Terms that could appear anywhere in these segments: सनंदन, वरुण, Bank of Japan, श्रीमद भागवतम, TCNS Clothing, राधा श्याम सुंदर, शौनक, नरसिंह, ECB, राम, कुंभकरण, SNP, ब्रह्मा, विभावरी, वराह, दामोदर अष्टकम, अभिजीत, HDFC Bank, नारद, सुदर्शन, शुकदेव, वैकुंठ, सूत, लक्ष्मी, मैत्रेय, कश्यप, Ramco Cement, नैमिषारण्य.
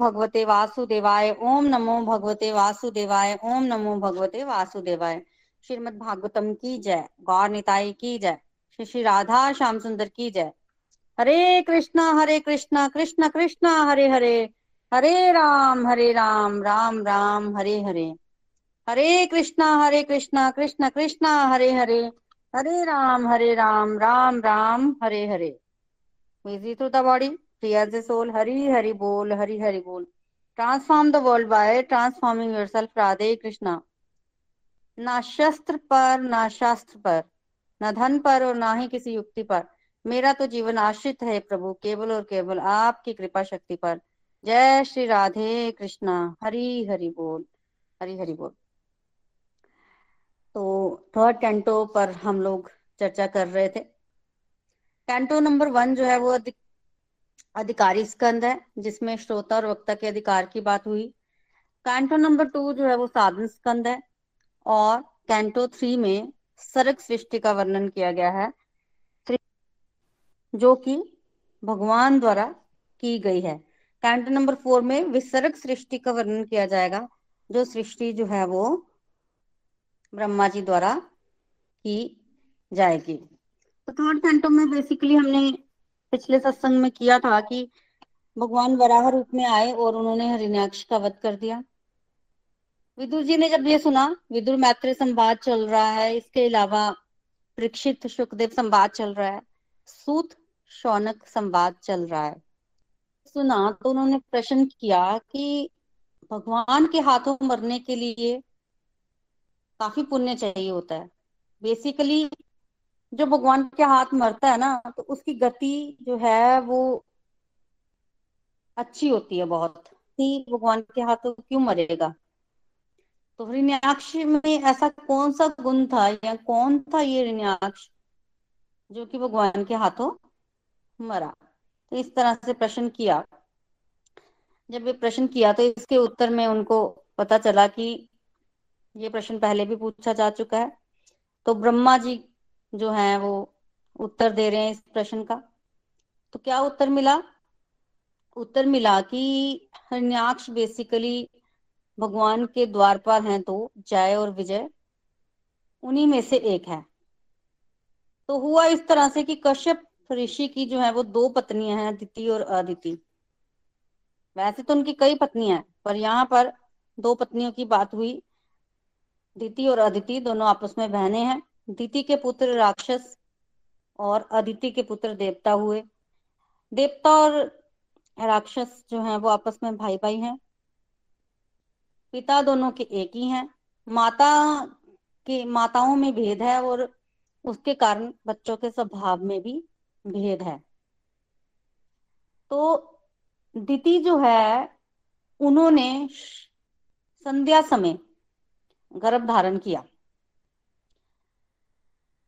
भगवते वासुदेवाय ओम नमो भगवते वासुदेवाय ओम नमो भगवते वासुदेवाय। श्रीमद भागवतम की जय, गौर निताई की जय, श्री श्री राधा श्याम सुंदर की जय। हरे कृष्णा कृष्णा कृष्णा हरे हरे, हरे राम राम राम हरे हरे। हरे कृष्णा कृष्णा कृष्णा हरे हरे, हरे राम राम राम Hare Hare. Busy through the body Tears the soul, Hari Hari Bol, Hari Hari Bol. Transform the world by transforming yourself, Radhe Krishna. ना शस्त्र पर, ना शास्त्र पर, ना धन पर और ना ही किसी युक्ति पर, मेरा तो जीवन आश्रित है प्रभु केवल और केवल आपकी कृपा शक्ति पर। जय श्री राधे कृष्णा, हरि हरि बोल, हरि हरि बोल। तो थर्ड कैंटो पर हम लोग चर्चा कर रहे थे। कैंटो नंबर 1 जो है वो अधिकारी स्कंद है, जिसमें श्रोता और वक्ता के अधिकार की बात हुई। कैंटो नंबर 2 जो है वो साधन स्कंद है, और कैंटो 3 में सर्ग सृष्टि का वर्णन किया गया है, जो कि भगवान द्वारा की गई है। कैंटो नंबर 4 में विसर्ग सृष्टि का वर्णन किया जाएगा, जो सृष्टि जो है वो ब्रह्मा जी द्वारा की जाएगी। तो थर्ड कैंटो में बेसिकली हमने पिछले सत्संग में किया था कि भगवान वराह रूप में आए और उन्होंने हिरण्याक्ष का वध कर दिया। विदुर जी ने जब ये सुना, विदुर मैत्रेय संवाद चल रहा है, इसके अलावा परीक्षित शुकदेव संवाद चल रहा है, सूत शौनक संवाद चल रहा है, सुना तो उन्होंने प्रश्न किया कि भगवान के हाथों मरने के लिए काफी पुण्य चाहिए होता है। बेसिकली जो भगवान के हाथ मरता है ना, तो उसकी गति जो है वो अच्छी होती है बहुत ही। भगवान के हाथ तो क्यों मरेगा? तो हिरण्याक्ष में ऐसा कौन सा गुण था या कौन था ये हिरण्याक्ष जो कि भगवान के हाथों मरा? तो इस तरह से प्रश्न किया। जब ये प्रश्न किया तो इसके उत्तर में उनको पता चला कि ये प्रश्न पहले भी पूछा जा चुका है। तो ब्रह्मा जी जो है वो उत्तर दे रहे हैं इस प्रश्न का। तो क्या उत्तर मिला? उत्तर मिला कि हिरण्याक्ष बेसिकली भगवान के द्वारपाल हैं, तो जय और विजय उन्हीं में से एक है। तो हुआ इस तरह से कि कश्यप ऋषि की जो है वो 2 पत्नियां हैं, दिति और अदिति। वैसे तो उनकी कई पत्नियां हैं, पर यहाँ पर 2 पत्नियों की बात हुई। दिति और अदिति दोनों आपस में बहनें हैं। दिति के पुत्र राक्षस और अदिति के पुत्र देवता हुए। देवता और राक्षस जो हैं वो आपस में भाई भाई हैं। पिता दोनों के एक ही हैं। माताओं में भेद है और उसके कारण बच्चों के स्वभाव में भी भेद है। तो दिति जो है उन्होंने संध्या समय गर्भ धारण किया।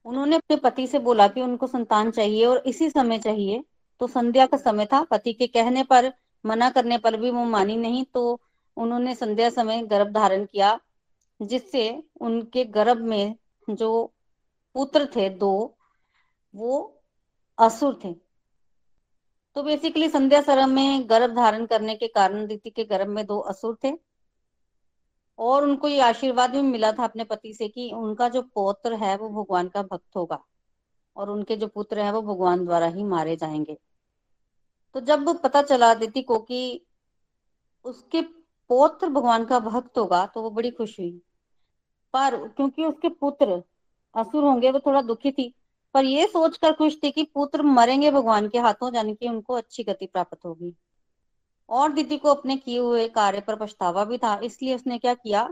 उन्होंने अपने पति से बोला कि उनको संतान चाहिए और इसी समय चाहिए। तो संध्या का समय था, पति के कहने पर, मना करने पर भी वो मानी नहीं। तो उन्होंने संध्या समय गर्भ धारण किया, जिससे उनके गर्भ में जो पुत्र थे 2, वो असुर थे। तो बेसिकली संध्या समय में गर्भ धारण करने के कारण दिति के गर्भ में 2 असुर थे, और उनको ये आशीर्वाद भी मिला था अपने पति से कि उनका जो पौत्र है वो भगवान का भक्त होगा और उनके जो पुत्र है वो भगवान द्वारा ही मारे जाएंगे। तो जब पता चला दिति को कि उसके पौत्र भगवान का भक्त होगा तो वो बड़ी खुश हुई, पर क्योंकि उसके पुत्र असुर होंगे वो थोड़ा दुखी थी, पर ये सोचकर खुश थी कि पुत्र मरेंगे भगवान के हाथों, यानी कि उनको अच्छी गति प्राप्त होगी। और दिति को अपने किए हुए कार्य पर पछतावा भी था, इसलिए उसने क्या किया,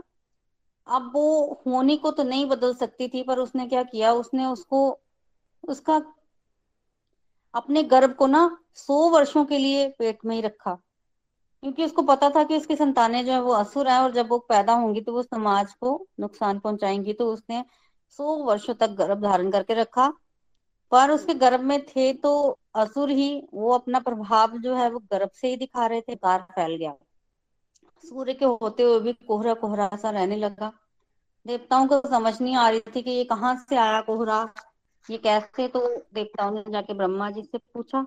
अब वो होने को तो नहीं बदल सकती थी, पर उसने क्या किया, उसने उसको उसका अपने गर्भ को ना 100 वर्षों के लिए पेट में ही रखा, क्योंकि उसको पता था कि उसकी संतानें जो है वो असुर है और जब वो पैदा होंगी तो वो समाज को नुकसान पहुंचाएंगी। तो उसने 100 वर्षों तक गर्भ धारण करके रखा, पर उसके गर्भ में थे तो असुर ही, वो अपना प्रभाव जो है वो गर्भ से ही दिखा रहे थे। गार फैल गया, सूर्य के होते हुए भी कोहरा कोहरा सा रहने लगा। देवताओं को समझ नहीं आ रही थी कि ये कहाँ से आया कोहरा, ये कैसे। तो देवताओं ने जाके ब्रह्मा जी से पूछा,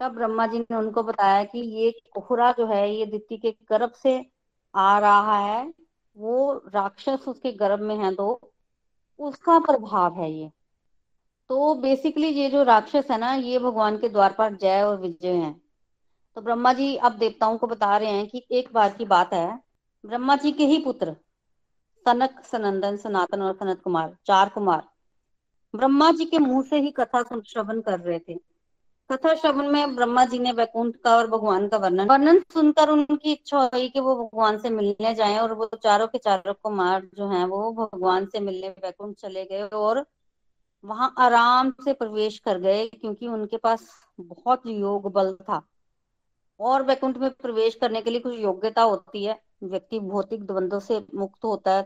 तब ब्रह्मा जी ने उनको बताया कि ये कोहरा जो है ये दिति के गर्भ से आ रहा है, वो राक्षस उसके गर्भ में है तो उसका प्रभाव है ये। तो बेसिकली ये जो राक्षस है ना, ये भगवान के द्वारपाल जय और विजय हैं। तो ब्रह्मा जी अब देवताओं को बता रहे हैं कि एक बार की बात है, ब्रह्मा जी के ही पुत्र सनक, सनंदन, सनातन और सनत कुमार, 4 कुमार ब्रह्मा जी के मुंह से ही कथा श्रवण कर रहे थे। कथा श्रवण में ब्रह्मा जी ने वैकुंठ का और भगवान का वर्णन सुनकर उनकी इच्छा हुई कि वो भगवान से मिलने जाएं, और वो चारों के चारों कुमार जो हैं वो भगवान से मिलने वैकुंठ चले गए और वहां आराम से प्रवेश कर गए, क्योंकि उनके पास बहुत योग बल था। और वैकुंठ में प्रवेश करने के लिए कुछ योग्यता होती है, व्यक्ति भौतिक द्वंद्व से मुक्त होता है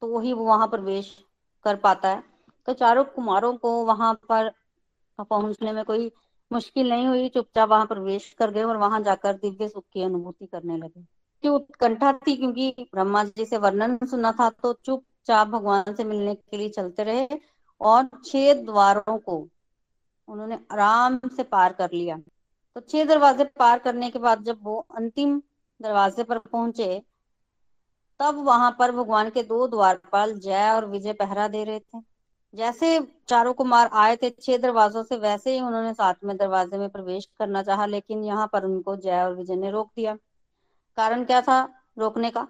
तो ही वो वहां प्रवेश कर पाता है। तो चारों कुमारों को वहां पर पहुंचने में कोई मुश्किल नहीं हुई, चुपचाप वहां प्रवेश कर गए और वहां जाकर दिव्य सुख की अनुभूति करने लगे। कि उत्कंठा थी क्योंकि ब्रह्मा जी से वर्णन सुना था, तो चुपचाप भगवान से मिलने के लिए चलते रहे और 6 द्वारों को उन्होंने आराम से पार कर लिया। तो 6 दरवाजे पार करने के बाद जब वो अंतिम दरवाजे पर पहुंचे, तब वहां पर भगवान के 2 द्वारपाल जय और विजय पहरा दे रहे थे। जैसे चारों कुमार आए थे 6 दरवाजों से, वैसे ही उन्होंने 7वें दरवाजे में प्रवेश करना चाहा, लेकिन यहाँ पर उनको जय और विजय ने रोक दिया। कारण क्या था रोकने का?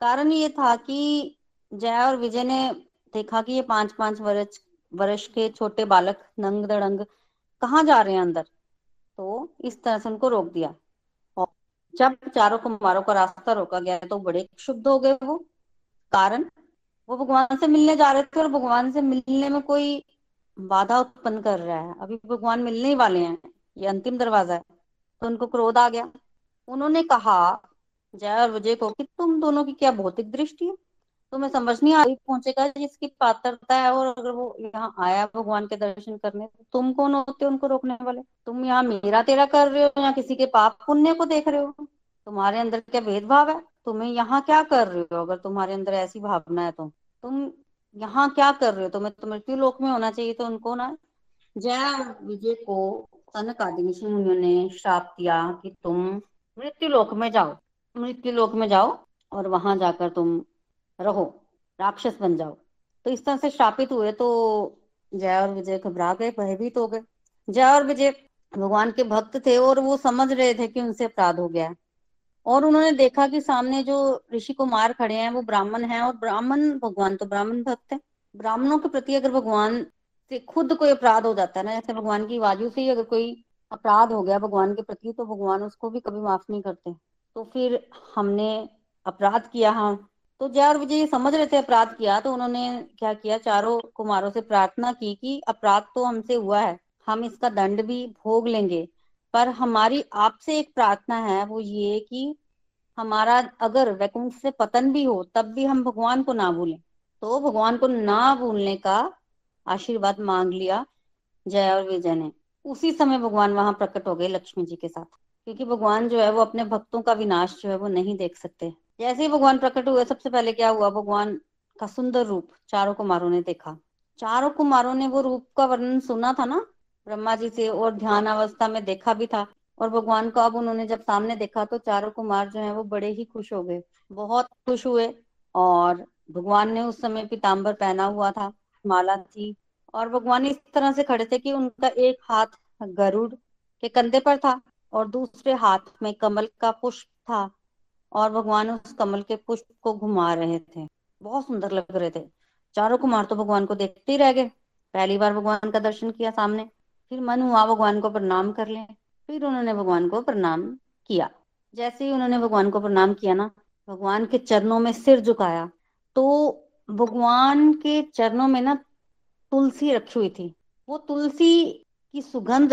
कारण ये था कि जय और विजय ने देखा कि ये 5-5 वर्ष के छोटे बालक नंग दड़ंग कहाँ जा रहे हैं अंदर, तो इस तरह से उनको रोक दिया। और जब चारों कुमारों का रास्ता रोका गया तो बड़े क्षुब्ध हो गए वो। कारण वो भगवान से मिलने जा रहे थे और भगवान से मिलने में कोई बाधा उत्पन्न कर रहा है, अभी भगवान मिलने ही वाले हैं, ये अंतिम दरवाजा है। तो उनको क्रोध आ गया, उन्होंने कहा जय और विजय को कि तुम दोनों की क्या भौतिक दृष्टि है, तुम्हें समझ नहीं आई पहुंचेगा जिसकी पात्रता है, और अगर वो यहाँ आया भगवान के दर्शन करने, तुम कौन होते हो उनको रोकने वाले? तुम यहाँ मेरा तेरा कर रहे हो या किसी के पाप पुण्य को देख रहे हो? तुम्हारे अंदर क्या भेदभाव है? तुम्हें यहाँ क्या कर रहे हो? अगर तुम्हारे अंदर ऐसी भावना है तो तुम यहाँ क्या कर रहे हो? तुम्हें तो मृत्यु लोक में होना चाहिए। तो उनको ना जय विजय को सनक आदि ऋषि मुनियों ने श्राप दिया कि तुम मृत्यु लोक में जाओ, मृत्यु लोक में जाओ और वहां जाकर तुम रहो, राक्षस बन जाओ। तो इस तरह से श्रापित हुए। तो जय और विजय घबरा गए, भयभीत हो गए। जय और विजय भगवान के भक्त थे और वो समझ रहे थे कि उनसे अपराध हो गया है, और उन्होंने देखा कि सामने जो ऋषि कुमार खड़े हैं वो ब्राह्मण हैं, और ब्राह्मण भगवान तो ब्राह्मण भक्त हैं। ब्राह्मणों के प्रति अगर भगवान से खुद कोई अपराध हो जाता है ना, जैसे भगवान की वायु से ही अगर कोई अपराध हो गया भगवान के प्रति, तो भगवान उसको भी कभी माफ नहीं करते। तो फिर हमने अपराध किया। हाँ, तो जय और विजय समझ रहे थे अपराध किया। तो उन्होंने क्या किया, चारों कुमारों से प्रार्थना की कि अपराध तो हमसे हुआ है, हम इसका दंड भी भोग लेंगे, पर हमारी आपसे एक प्रार्थना है, वो ये कि हमारा अगर वैकुंठ से पतन भी हो तब भी हम भगवान को ना भूलें। तो भगवान को ना भूलने का आशीर्वाद मांग लिया जय और विजय ने। उसी समय भगवान वहां प्रकट हो गए लक्ष्मी जी के साथ, क्योंकि भगवान जो है वो अपने भक्तों का विनाश जो है वो नहीं देख सकते। जैसे ही भगवान प्रकट हुए, सबसे पहले क्या हुआ, भगवान का सुंदर रूप चारों कुमारों ने देखा। चारों कुमारों ने वो रूप का वर्णन सुना था ना ब्रह्मा जी से, और ध्यान अवस्था में देखा भी था, और भगवान को अब उन्होंने जब सामने देखा तो चारों कुमार जो है वो बड़े ही खुश हो गए, बहुत खुश हुए। और भगवान ने उस समय पीताम्बर पहना हुआ था, माला थी, और भगवान इस तरह से खड़े थे कि उनका एक हाथ गरुड़ के कंधे पर था और दूसरे हाथ में कमल का पुष्प था, और भगवान उस कमल के पुष्प को घुमा रहे थे। बहुत सुंदर लग रहे थे चारों कुमार, तो भगवान को देखते ही रह गए। पहली बार भगवान का दर्शन किया सामने, फिर मन हुआ भगवान को प्रणाम कर ले, फिर उन्होंने भगवान को प्रणाम किया। जैसे ही उन्होंने भगवान को प्रणाम किया ना, भगवान के चरणों में सिर झुकाया, तो भगवान के चरणों में ना तुलसी रखी हुई थी। वो तुलसी की सुगंध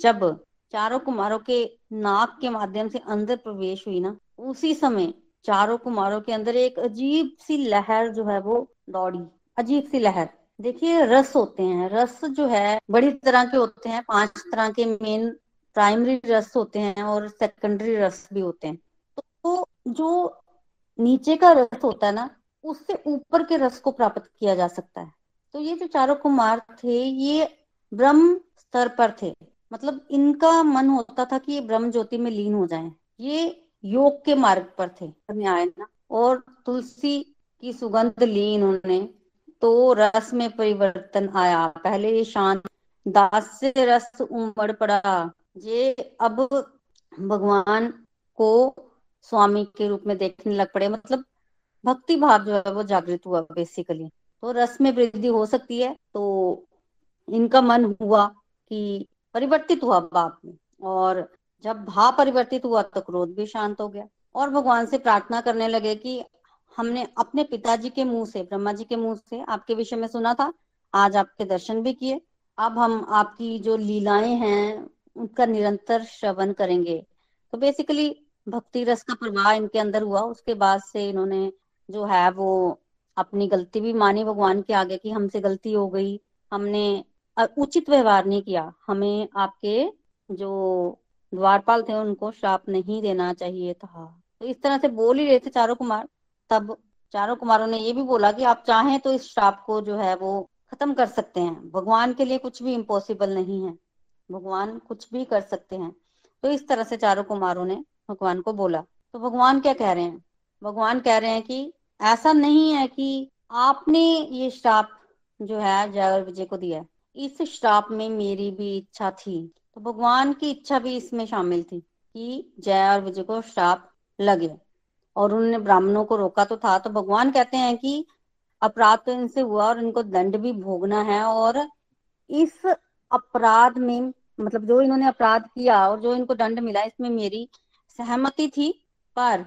जब चारों कुमारों के नाक के माध्यम से अंदर प्रवेश हुई ना, उसी समय चारों कुमारों के अंदर एक अजीब सी लहर जो है वो दौड़ी। अजीब सी लहर, देखिए रस होते हैं, रस जो है बड़ी तरह के होते हैं, 5 तरह के मेन प्राइमरी रस होते हैं और सेकेंडरी रस भी होते हैं। तो जो नीचे का रस होता है ना, उससे ऊपर के रस को प्राप्त किया जा सकता है। तो ये जो चारों कुमार थे ये ब्रह्म स्तर पर थे, मतलब इनका मन होता था कि ये ब्रह्म ज्योति में लीन हो जाएं। ये योग के मार्ग पर थे आए ना, और तुलसी की सुगंध लीन होने तो रस में परिवर्तन आया। पहले ये शांत दास से रस उमड़ पड़ा, ये अब भगवान को स्वामी के रूप में देखने लग पड़े, मतलब भक्ति भाव जो है वो जागृत हुआ बेसिकली। तो रस में वृद्धि हो सकती है, तो इनका मन हुआ कि परिवर्तित हुआ भाव में, और जब भाव परिवर्तित हुआ तो क्रोध भी शांत हो गया और भगवान से प्रार्थना करने लगे कि हमने अपने पिताजी के मुंह से, ब्रह्मा जी के मुंह से आपके विषय में सुना था, आज आपके दर्शन भी किए, अब हम आपकी जो लीलाएं हैं उनका निरंतर श्रवण करेंगे। तो बेसिकली भक्ति रस का प्रवाह इनके अंदर हुआ। उसके बाद से इन्होंने जो है वो अपनी गलती भी मानी भगवान के आगे कि हमसे गलती हो गई, हमने उचित व्यवहार नहीं किया, हमें आपके जो द्वारपाल थे उनको श्राप नहीं देना चाहिए था। तो इस तरह से बोल ही रहे थे चारों कुमार। तब चारों कुमारों ने ये भी बोला कि आप चाहें तो इस श्राप को जो है वो खत्म कर सकते हैं, भगवान के लिए कुछ भी इम्पॉसिबल नहीं है, भगवान कुछ भी कर सकते हैं। तो इस तरह से चारों कुमारों ने भगवान को बोला। तो भगवान क्या कह रहे हैं? भगवान कह रहे हैं कि ऐसा नहीं है कि आपने ये श्राप जो है जय और विजय को दिया, इस श्राप में मेरी भी इच्छा थी। तो भगवान की इच्छा भी इसमें शामिल थी कि जय और विजय को श्राप लगे, और उन्होंने ब्राह्मणों को रोका तो था। तो भगवान कहते हैं कि अपराध तो इनसे हुआ और इनको दंड भी भोगना है, और इस अपराध में, मतलब जो इन्होंने अपराध किया और जो इनको दंड मिला, इसमें मेरी सहमति थी, पर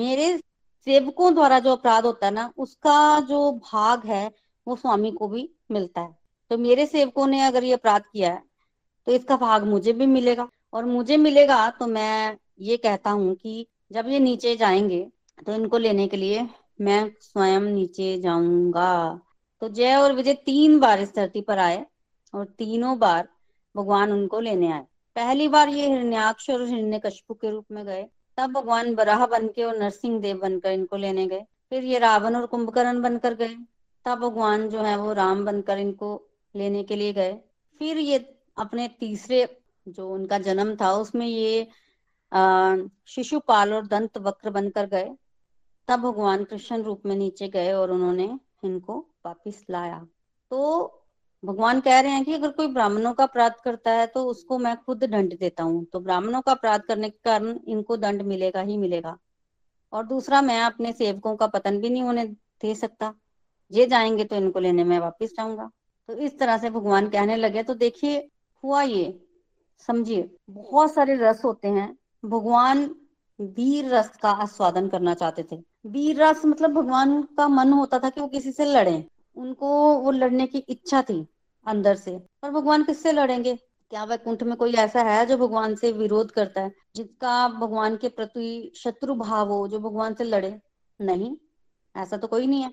मेरे सेवकों द्वारा जो अपराध होता है ना, उसका जो भाग है वो स्वामी को भी मिलता है। तो मेरे सेवकों ने अगर ये अपराध किया है तो इसका भाग मुझे भी मिलेगा, और मुझे मिलेगा तो मैं ये कहता हूँ कि जब ये नीचे जाएंगे तो इनको लेने के लिए मैं स्वयं नीचे जाऊंगा। तो जय और विजय 3 बार इस धरती पर आए और तीनों बार भगवान उनको लेने आए। पहली बार ये हिरण्याक्ष और हिरण्यकश्यप के रूप में गए, तब भगवान वराह बनके और नरसिंह देव बनकर इनको लेने गए। फिर ये रावण और कुंभकरण बनकर गए, तब भगवान जो है वो राम बनकर इनको लेने के लिए गए। फिर ये अपने तीसरे जो उनका जन्म था उसमें ये शिशुपाल और दंत वक्र बनकर गए, तब भगवान कृष्ण रूप में नीचे गए और उन्होंने इनको वापिस लाया। तो भगवान कह रहे हैं कि अगर कोई ब्राह्मणों का अपराध करता है तो उसको मैं खुद दंड देता हूँ। तो ब्राह्मणों का अपराध करने के कारण इनको दंड मिलेगा ही मिलेगा, और दूसरा मैं अपने सेवकों का पतन भी नहीं होने दे सकता, ये जाएंगे तो इनको लेने में वापिस जाऊंगा। तो इस तरह से भगवान कहने लगे। तो देखिए हुआ ये, समझिए बहुत सारे रस होते हैं, भगवान वीर रस का आस्वादन करना चाहते थे। वीर रस मतलब भगवान का मन होता था कि वो किसी से लड़े, उनको वो लड़ने की इच्छा थी अंदर से, पर भगवान किससे लड़ेंगे? क्या वैकुंठ में कोई ऐसा है जो भगवान से विरोध करता है, जिसका भगवान के प्रति शत्रु भाव हो, जो भगवान से लड़े? नहीं, ऐसा तो कोई नहीं है,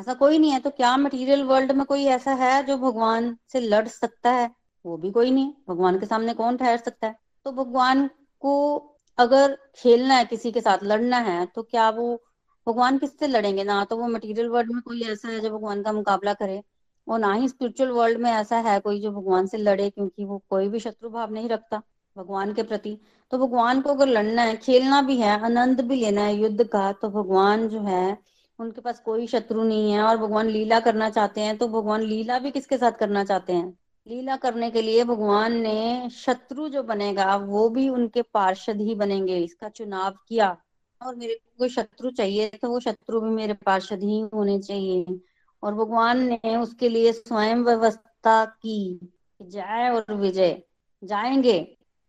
ऐसा कोई नहीं है। तो क्या मटेरियल वर्ल्ड में कोई ऐसा है जो भगवान से लड़ सकता है? वो भी कोई नहीं, भगवान के सामने कौन ठहर सकता है? तो भगवान को अगर खेलना है, किसी के साथ लड़ना है, तो क्या वो भगवान किससे लड़ेंगे? ना तो वो मटेरियल वर्ल्ड में कोई ऐसा है जो भगवान का मुकाबला करे, और ना ही स्पिरिचुअल वर्ल्ड में ऐसा है कोई जो भगवान से लड़े, क्योंकि वो कोई भी शत्रु भाव नहीं रखता भगवान के प्रति। तो भगवान को अगर लड़ना है, खेलना भी है, आनंद भी लेना है युद्ध का, तो भगवान जो है उनके पास कोई शत्रु नहीं है। और भगवान लीला करना चाहते हैं, तो भगवान लीला भी किसके साथ करना चाहते हैं? लीला करने के लिए भगवान ने शत्रु जो बनेगा वो भी उनके पार्षद ही बनेंगे, इसका चुनाव किया। और मेरे को कोई शत्रु चाहिए तो वो शत्रु भी मेरे पार्षद ही होने चाहिए, और भगवान ने उसके लिए स्वयं व्यवस्था की। जय और विजय जाएंगे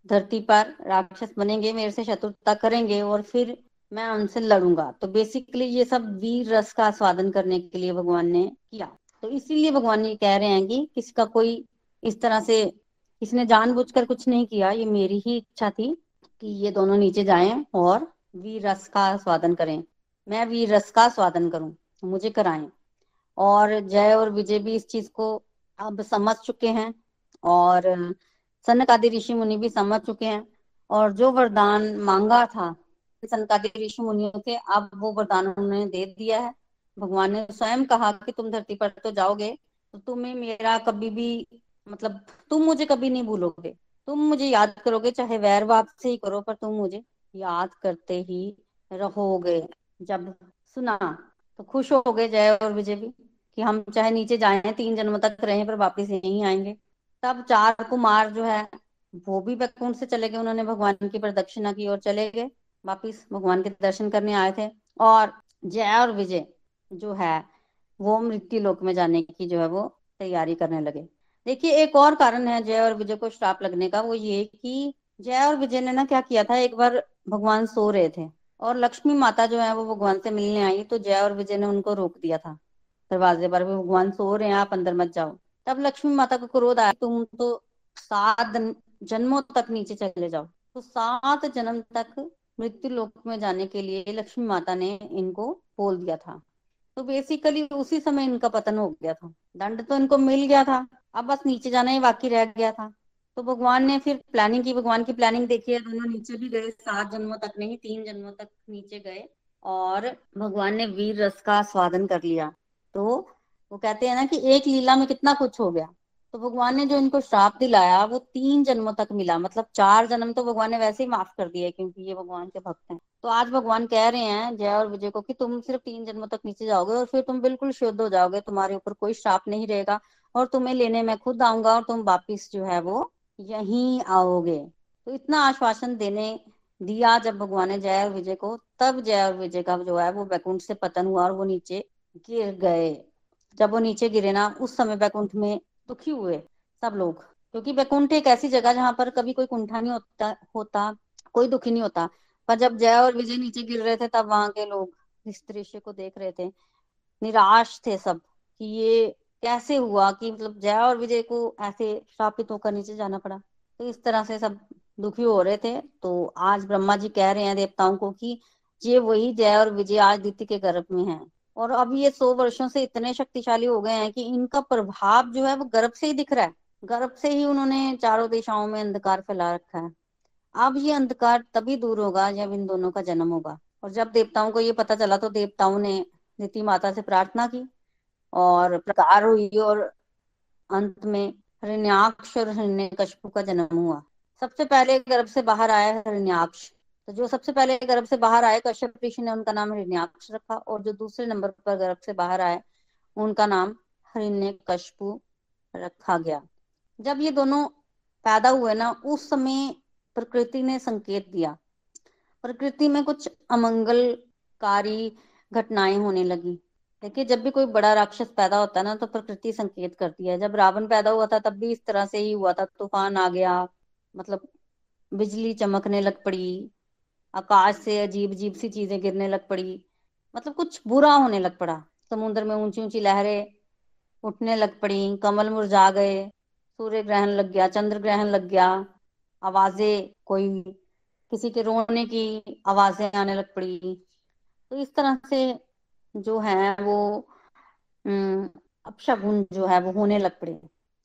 धरती पर, राक्षस बनेंगे, मेरे से शत्रुता करेंगे, और फिर मैं उनसे लड़ूंगा। तो बेसिकली ये सब वीर रस का आस्वादन करने के लिए भगवान ने किया। तो इसीलिए भगवान ये कह रहे हैं कि किसी का कोई इस तरह से किसी ने जानबूझकर कुछ नहीं किया, ये मेरी ही इच्छा थी कि ये दोनों नीचे जाएं और वीर रस का स्वादन करें, मैं वीर रस का स्वादन करूं, मुझे कराएं। और जय और विजय भी इस चीज को अब समझ चुके हैं और सनक आदि ऋषि मुनि भी समझ चुके हैं, और जो वरदान मांगा था सनक आदि ऋषि मुनियों से अब वो वरदान उन्होंने दे दिया है। भगवान ने स्वयं कहा कि तुम धरती पर तो जाओगे तो तुम्हें मेरा कभी भी मतलब तुम मुझे कभी नहीं भूलोगे, तुम मुझे याद करोगे, चाहे वैर वाप से ही करो पर तुम मुझे याद करते ही रहोगे। जब सुना तो खुश हो गए जय और विजय भी कि हम चाहे नीचे जाएं, 3 जन्म तक रहें पर वापिस यहीं आएंगे। तब 4 कुमार जो है वो भी वैकुंठ से चले गए, उन्होंने भगवान की प्रदक्षिणा की और चले गए, वापिस भगवान के दर्शन करने आए थे। और जय और विजय जो है वो मृत्यु लोक में जाने की जो है वो तैयारी करने लगे। देखिए एक और कारण है जय और विजय को श्राप लगने का, वो ये कि जय और विजय ने ना क्या किया था, एक बार भगवान सो रहे थे और लक्ष्मी माता जो है वो भगवान से मिलने आई, तो जय और विजय ने उनको रोक दिया था दरवाजे पर भी, भगवान सो रहे हैं आप अंदर मत जाओ। तब लक्ष्मी माता को क्रोध आया, तुम तो 7 जन्मों तक नीचे चले जाओ। तो 7 जन्म तक मृत्यु लोक में जाने के लिए लक्ष्मी माता ने इनको बोल दिया था। तो बेसिकली उसी समय इनका पतन हो गया था, दंड तो इनको मिल गया था, अब बस नीचे जाना ही बाकी रह गया था। तो भगवान ने फिर प्लानिंग की, भगवान की प्लानिंग देखिए, दोनों नीचे भी गए, 7 जन्मों तक नहीं 3 जन्मों तक नीचे गए और भगवान ने वीर रस का स्वादन कर लिया। तो वो कहते हैं ना कि एक लीला में कितना कुछ हो गया। तो भगवान ने जो इनको श्राप दिलाया वो 3 जन्मों तक मिला, मतलब 4 जन्म तो भगवान ने वैसे ही माफ कर दिया क्योंकि ये भगवान के भक्त हैं। तो आज भगवान कह रहे हैं जय और विजय को कि तुम सिर्फ 3 जन्मों तक नीचे जाओगे और फिर तुम बिल्कुल शुद्ध हो जाओगे, तुम्हारे ऊपर कोई श्राप नहीं रहेगा और तुम्हें लेने मैं खुद आऊंगा और तुम वापिस जो है वो यहीं आओगे। तो इतना आश्वासन देने दिया जब भगवान ने जय और विजय को, तब जय और विजय का जो है वो वैकुंठ से पतन हुआ और वो नीचे गिर गए। जब वो नीचे गिरे ना उस समय वैकुंठ में दुखी हुए सब लोग, क्योंकि वैकुंठ एक ऐसी जगह जहाँ पर कभी कोई कुंठा नहीं होता, कोई दुखी नहीं होता। पर जब जय और विजय नीचे गिर रहे थे तब वहां के लोग इस दृश्य को देख रहे थे, निराश थे सब कि ये कैसे हुआ कि मतलब जय और विजय को ऐसे श्रापित होकर नीचे जाना पड़ा। तो इस तरह से सब दुखी हो रहे थे। तो आज ब्रह्मा जी कह रहे हैं देवताओं को कि ये वही जय और विजय आज दिति के गर्भ में है, और अब ये 100 वर्षों से इतने शक्तिशाली हो गए हैं कि इनका प्रभाव जो है वो गर्भ से ही दिख रहा है, गर्भ से ही उन्होंने चारों दिशाओं में अंधकार फैला रखा है। अब ये अंधकार तभी दूर होगा जब इन दोनों का जन्म होगा। और जब देवताओं को ये पता चला तो देवताओं ने दिति माता से प्रार्थना की और प्रकार हुई और अंत में हिरण्याक्ष और हिरण्यकश्यप का जन्म हुआ। सबसे पहले गर्भ से बाहर आया हिरण्याक्ष, तो जो सबसे पहले गर्भ से बाहर आए कश्यप ऋषि ने उनका नाम हिरण्याक्ष रखा, और जो दूसरे नंबर पर गर्भ से बाहर आए उनका नाम हिरण्यकश्यप रखा गया। जब ये दोनों पैदा हुए ना उस समय प्रकृति ने संकेत दिया, प्रकृति में कुछ अमंगलकारी घटनाएं होने लगी। देखिये जब भी कोई बड़ा राक्षस पैदा होता है ना तो प्रकृति संकेत करती है। जब रावण पैदा हुआ था तब भी इस तरह से ही हुआ था, तूफान आ गया, मतलब बिजली चमकने लग पड़ी, आकाश से अजीब अजीब सी चीजें गिरने लग पड़ी, मतलब कुछ बुरा होने लग पड़ा। समुद्र में ऊंची ऊंची लहरें उठने लग पड़ी, कमल मुरझा गए, सूर्य ग्रहण लग गया, चंद्र ग्रहण लग गया, आवाजें, कोई किसी के रोने की आवाजें आने लग पड़ी। तो इस तरह से जो है वो अपशगुन जो है वो होने लग पड़े,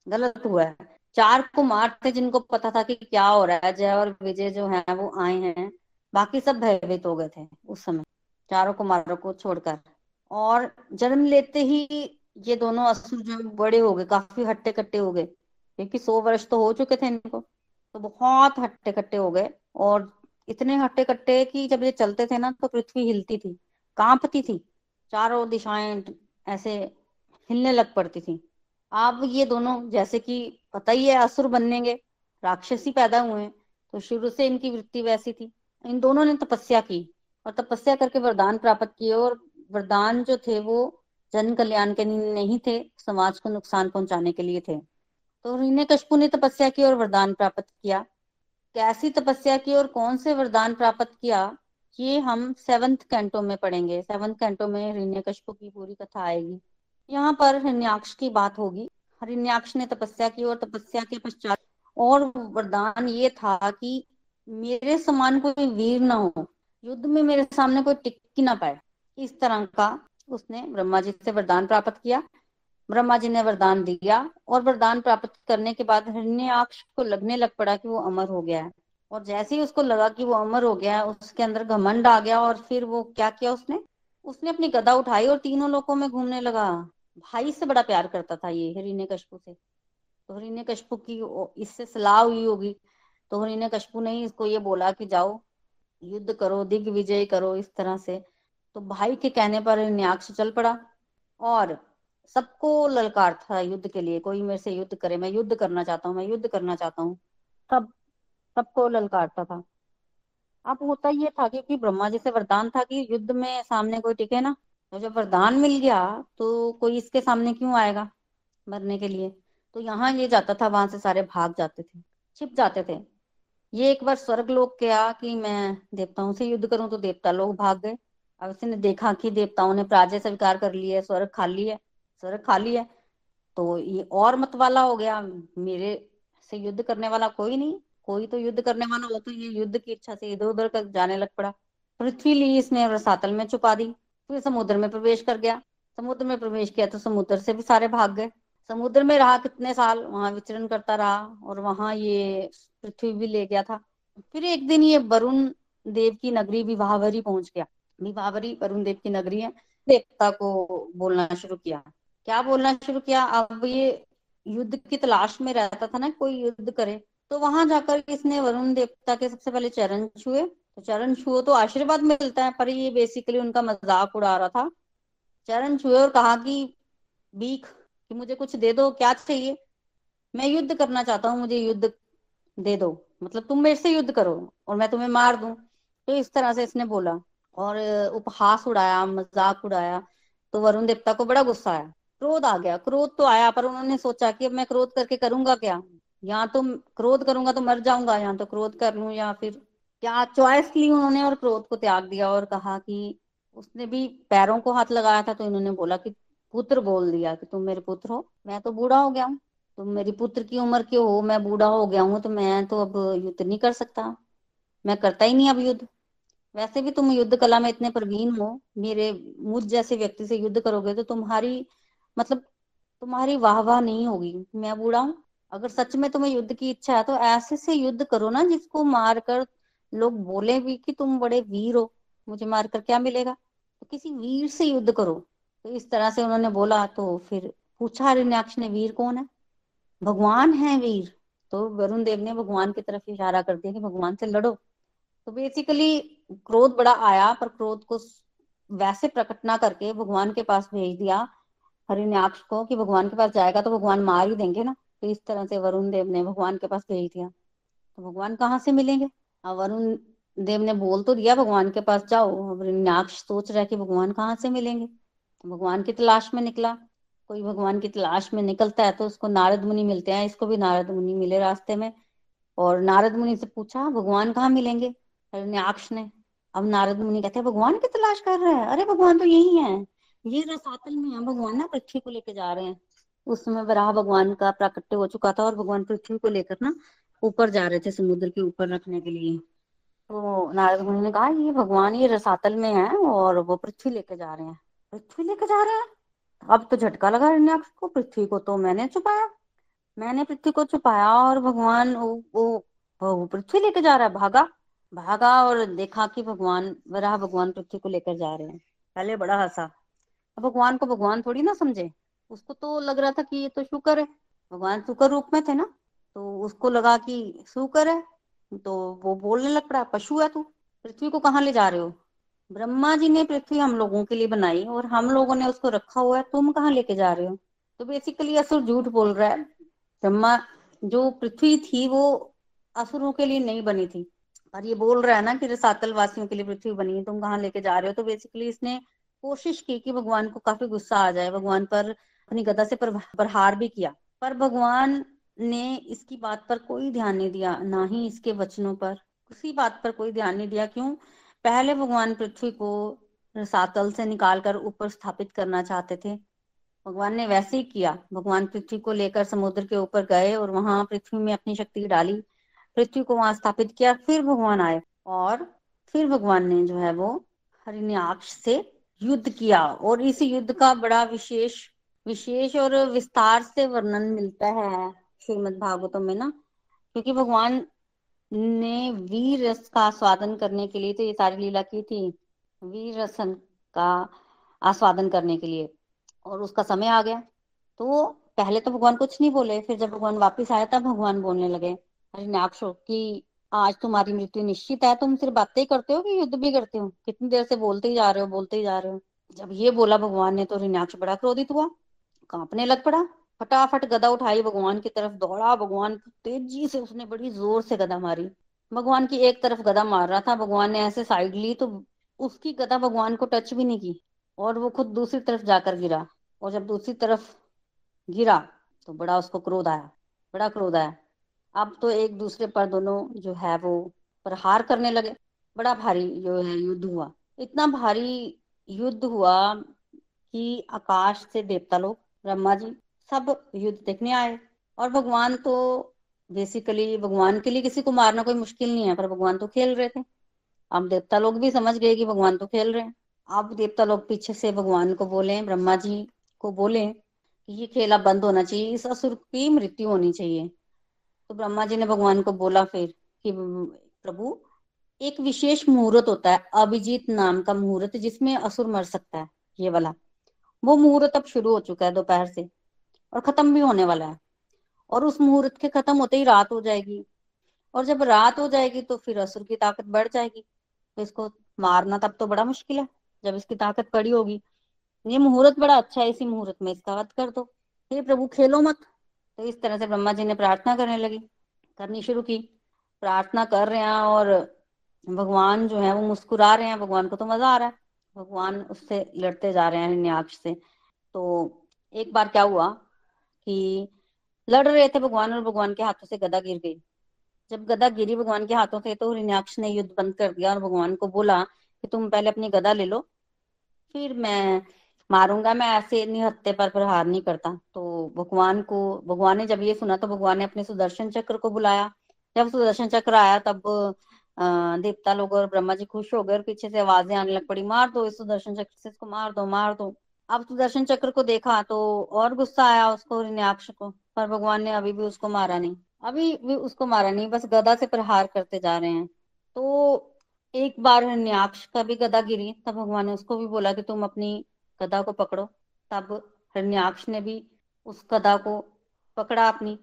गलत हुआ है। 4 कुमार थे जिनको पता था कि क्या हो रहा है, जय और विजय जो है वो आए हैं, बाकी सब भयभीत हो गए थे उस समय 4 कुमारों को छोड़कर। और जन्म लेते ही ये दोनों असुर जो बड़े हो गए, काफी हट्टे कट्टे हो गए, क्योंकि 100 वर्ष तो हो चुके थे इनको, तो बहुत हट्टे कट्टे हो गए। और इतने हट्टे कट्टे कि जब ये चलते थे ना तो पृथ्वी हिलती थी, कांपती थी, चारों दिशाएं ऐसे हिलने लग पड़ती थी। अब ये दोनों जैसे कि पता ही है असुर बनेंगे, राक्षसी पैदा हुए, तो शुरू से इनकी वृत्ति वैसी थी। इन दोनों ने तपस्या की और तपस्या करके वरदान प्राप्त किए, और वरदान जो थे वो जन कल्याण के नहीं थे, समाज को नुकसान पहुंचाने के लिए थे। तो हिरण्यकश्यप ने तपस्या की और वरदान प्राप्त किया, कैसी तपस्या की और कौन से वरदान प्राप्त किया ये हम 7वें कैंटो में पढ़ेंगे। 7वें कैंटो में हिरण्यकश्यप की पूरी कथा आएगी। यहाँ पर हिरण्याक्ष की बात होगी। हिरण्याक्ष ने तपस्या की और तपस्या के पश्चात और वरदान ये था कि मेरे समान कोई वीर ना हो, युद्ध में मेरे सामने कोई टिक ना पाए। इस तरह का उसने ब्रह्मा जी से वरदान प्राप्त किया। ब्रह्मा जी ने वरदान दिया और वरदान प्राप्त करने के बाद हिरण्याक्ष को लगने लग पड़ा कि वो अमर हो गया है। और जैसे ही उसको लगा कि वो अमर हो गया है, उसके अंदर घमंड आ गया। और फिर वो क्या किया, उसने अपनी गदा उठाई और तीनों लोकों में घूमने लगा। भाई से बड़ा प्यार करता था ये हिरण्यकश्यप से। तो हिरण्यकश्यप की इससे सलाह हुई होगी, तो हिरण्यकश्यप ने इसको ये बोला कि जाओ युद्ध करो, दिग्विजय करो। इस तरह से तो भाई के कहने पर हिरण्याक्ष चल पड़ा और सबको ललकार था युद्ध के लिए। कोई मेरे से युद्ध करे, मैं युद्ध करना चाहता हूँ, मैं युद्ध करना चाहता हूँ। सबको ललकारता था। अब होता ये था कि ब्रह्मा जी से वरदान था कि युद्ध में सामने कोई टिके ना, तो जब वरदान मिल गया तो कोई इसके सामने क्यों आएगा मरने के लिए। तो यहाँ ये जाता था, वहां से सारे भाग जाते थे, छिप जाते थे। ये एक बार स्वर्ग लोक गया कि मैं देवताओं से युद्ध करूं, तो देवता लोग भाग गए। अब इसने देखा कि देवताओं ने पराजय स्वीकार कर ली है, स्वर्ग खाली है, स्वर्ग खाली है। तो ये और मतवाला हो गया, मेरे से युद्ध करने वाला कोई नहीं, कोई तो युद्ध करने वाला हो। तो ये युद्ध की इच्छा से इधर उधर जाने लग पड़ा। पृथ्वी ली इसने, रसातल में छुपा दी, फिर समुद्र में प्रवेश कर गया। समुद्र में प्रवेश किया तो समुद्र से भी सारे भाग गए। समुद्र में रहा कितने साल, वहां विचरण करता रहा और वहां ये पृथ्वी भी ले गया था। फिर एक दिन ये वरुण देव की नगरी विभावरी पहुंच गया। विभावरी वरुण देव की नगरी है। देवता को बोलना शुरू किया, क्या बोलना शुरू किया, अब ये युद्ध की तलाश में रहता था ना, कोई युद्ध करे। तो वहां जाकर इसने वरुण देवता के सबसे पहले चरण छुए। तो चरण छुओ तो आशीर्वाद मिलता है, पर ये बेसिकली उनका मजाक उड़ा रहा था। चरण छुए और कहा कि भीख, कि मुझे कुछ दे दो, क्या चाहिए, मैं युद्ध करना चाहता हूँ, मुझे युद्ध दे दो, मतलब तुम मेरे से युद्ध करो और मैं तुम्हें मार दूं। तो इस तरह से इसने बोला और उपहास उड़ाया, मजाक उड़ाया। तो वरुण देवता को बड़ा गुस्सा आया, क्रोध आ गया। क्रोध तो आया, पर उन्होंने सोचा कि अब मैं क्रोध करके करूंगा क्या, या तो क्रोध करूंगा तो मर जाऊंगा, या तो क्रोध कर लूं, या फिर क्या चॉइस ली उन्होंने और क्रोध को त्याग दिया। और कहा कि उसने भी पैरों को हाथ लगाया था, तो इन्होंने बोला कि पुत्र बोल दिया कि तुम मेरे पुत्र हो, मैं तो बूढ़ा हो गया हूँ, तुम मेरी पुत्र की उम्र के हो, मैं बूढ़ा हो गया हूँ, तो मैं तो अब युद्ध नहीं कर सकता, मैं करता ही नहीं अब युद्ध। वैसे भी तुम युद्ध कला में इतने प्रवीण हो, मुझ जैसे व्यक्ति से युद्ध करोगे तो तुम्हारी वाह वाह नहीं होगी, मैं बूढ़ा हूँ। अगर सच में तुम्हें युद्ध की इच्छा है तो ऐसे से युद्ध करो ना जिसको मारकर लोग बोले भी कि तुम बड़े वीर हो, मुझे मारकर क्या मिलेगा, तो किसी वीर से युद्ध करो। तो इस तरह से उन्होंने बोला। तो फिर पूछा हिरण्याक्ष ने, वीर कौन है? भगवान है वीर। तो वरुण देव ने भगवान की तरफ इशारा कर दिया कि भगवान से लड़ो। तो बेसिकली क्रोध बड़ा आया, पर क्रोध को वैसे प्रकट ना करके भगवान के पास भेज दिया हिरण्याक्ष को, कि भगवान के पास जाएगा तो भगवान मार ही देंगे ना। तो इस तरह से वरुण देव ने भगवान के पास भेज दिया। तो भगवान कहाँ से मिलेंगे? वरुण देव ने बोल तो दिया भगवान के पास जाओ। हिरण्याक्ष सोच रहा है कि भगवान कहाँ से मिलेंगे। तो भगवान की तलाश में निकला। कोई भगवान की तलाश में निकलता है तो उसको नारद मुनि मिलते हैं। इसको भी नारद मुनि मिले रास्ते में, और नारद मुनि से पूछा भगवान कहाँ मिलेंगे हिरण्याक्ष ने। अब नारद मुनि कहते हैं भगवान की तलाश कर रहे हैं, अरे भगवान तो यही है, ये रसातल में है, भगवान ना पृथ्वी को लेके जा रहे हैं। उस समय वराह भगवान का प्राकट्य हो चुका था और भगवान पृथ्वी को लेकर ना ऊपर जा रहे थे, समुद्र के ऊपर रखने के लिए। तो नारद मुनि ने कहा ये भगवान ये रसातल में है और वो पृथ्वी लेके जा रहे हैं, पृथ्वी लेके जा रहे हैं। अब तो झटका लगा हिरण्याक्ष को, पृथ्वी को तो मैंने छुपाया, मैंने पृथ्वी को छुपाया और भगवान वो पृथ्वी लेके जा रहा है। भागा और देखा कि वराह भगवान पृथ्वी को लेकर जा रहे हैं। पहले बड़ा हंसा, भगवान को भगवान थोड़ी ना समझे, उसको तो लग रहा था कि ये तो शुक्र है, भगवान शुक्र रूप में थे ना, तो उसको लगा कि शुक्र है। तो वो बोलने लग पड़ा, पशु है तू, पृथ्वी को कहाँ ले जा रहे हो, ब्रह्मा जी ने पृथ्वी हम लोगों के लिए बनाई और हम लोगों ने उसको रखा हुआ है, तुम कहाँ लेके जा रहे हो। तो बेसिकली असुर झूठ बोल रहा है। ब्रह्मा जो पृथ्वी थी वो असुरों के लिए नहीं बनी थी, पर ये बोल रहा है ना कि रसातल वासियों के लिए पृथ्वी बनी है, तुम कहाँ लेके जा रहे हो। तो बेसिकली इसने कोशिश की कि भगवान को काफी गुस्सा आ जाए, भगवान पर अपनी गदा से प्रहार भी किया, पर भगवान ने इसकी बात पर कोई ध्यान नहीं दिया, ना ही इसके वचनों पर, उसी बात पर कोई ध्यान नहीं दिया। क्यों? पहले भगवान पृथ्वी को रसातल से निकालकर ऊपर स्थापित करना चाहते थे। भगवान ने वैसे ही किया। भगवान पृथ्वी को लेकर समुद्र के ऊपर गए और वहां पृथ्वी में अपनी शक्ति डाली, पृथ्वी को वहां स्थापित किया। फिर भगवान आए और फिर भगवान ने जो है वो हिरण्याक्ष से युद्ध किया और इस युद्ध का बड़ा विशेष और विस्तार से वर्णन मिलता है श्रीमद भागवतम में ना, क्योंकि भगवान ने वीर रस का आस्वादन करने के लिए तो ये सारी लीला की थी, वीर रसन का आस्वादन करने के लिए, और उसका समय आ गया। तो पहले तो भगवान कुछ नहीं बोले, फिर जब भगवान वापस आया तब भगवान बोलने लगे हिरण्याक्ष की आज तुम्हारी मृत्यु निश्चित है, तुम सिर्फ बातें ही करते हो कि युद्ध भी करते हो, कितनी देर से बोलते ही जा रहे हो। जब ये बोला भगवान ने तो हिरण्याक्ष बड़ा क्रोधित हुआ, कांपने लग पड़ा, फटाफट गदा उठाई, भगवान की तरफ दौड़ा। भगवान तेजी से उसने बड़ी जोर से गदा मारी। भगवान की एक तरफ गदा मार रहा था, भगवान ने ऐसे साइड ली तो उसकी गदा भगवान को टच भी नहीं की और वो खुद दूसरी तरफ जाकर गिरा। और जब दूसरी तरफ गिरा तो बड़ा उसको क्रोध आया। अब तो एक दूसरे पर दोनों जो है वो प्रहार करने लगे। बड़ा भारी जो है युद्ध हुआ, इतना भारी युद्ध हुआ कि आकाश से देवता लोग, ब्रह्मा जी सब युद्ध देखने आए। और भगवान तो बेसिकली, भगवान के लिए किसी को मारना कोई मुश्किल नहीं है, पर भगवान तो खेल रहे थे। अब देवता लोग भी समझ गए कि भगवान तो खेल रहे हैं। अब देवता लोग पीछे से भगवान को बोले, ब्रह्मा जी को बोले कि ये खेला बंद होना चाहिए, इस असुर की मृत्यु होनी चाहिए। तो ब्रह्मा जी ने भगवान को बोला फिर कि प्रभु, एक विशेष मुहूर्त होता है अभिजीत नाम का मुहूर्त, जिसमें असुर मर सकता है, ये वाला। वो मुहूर्त अब शुरू हो चुका है दोपहर से और खत्म भी होने वाला है, और उस मुहूर्त के खत्म होते ही रात हो जाएगी, और जब रात हो जाएगी तो फिर असुर की ताकत बढ़ जाएगी, तो इसको मारना तब तो बड़ा मुश्किल है जब इसकी ताकत बड़ी होगी। ये मुहूर्त बड़ा अच्छा है, इसी मुहूर्त में इसका वध कर दो, हे प्रभु खेलो मत। तो इस तरह से ब्रह्मा जी ने प्रार्थना करनी शुरू की। प्रार्थना कर रहे हैं और भगवान जो है वो मुस्कुरा रहे हैं, भगवान को तो मजा आ रहा है, भगवान उससे लड़ते जा रहे हैं हिरण्याक्ष से। तो एक बार क्या हुआ कि लड़ रहे थे भगवान और भगवान के हाथों से गदा गिर गई। जब गदा गिरी भगवान के हाथों से तो हिरण्याक्ष ने युद्ध बंद कर दिया और भगवान को बोला कि तुम पहले अपनी गदा ले लो, फिर मैं मारूंगा, मैं ऐसे निहत्थे पर प्रहार नहीं करता। तो भगवान ने जब ये सुना तो भगवान ने अपने सुदर्शन चक्र को बुलाया। जब सुदर्शन चक्र आया तब देवता लोग और ब्रह्मा जी खुश हो गए और पीछे से आवाजें आने लग पड़ी, मार दो इस सुदर्शन चक्र से, इसको मार दो। अब सुदर्शन चक्र को देखा तो और गुस्सा आया उसको, हिरण्याक्ष को, पर भगवान ने अभी भी उसको मारा नहीं, बस गदा से प्रहार करते जा रहे हैं। तो एक बार हिरण्याक्ष का भी गदा गिरी, तब भगवान ने उसको भी बोला कि तुम अपनी गदा को पकड़ो। तब हिरण्याक्ष ने भी उस गदा को पकड़ा, अपनी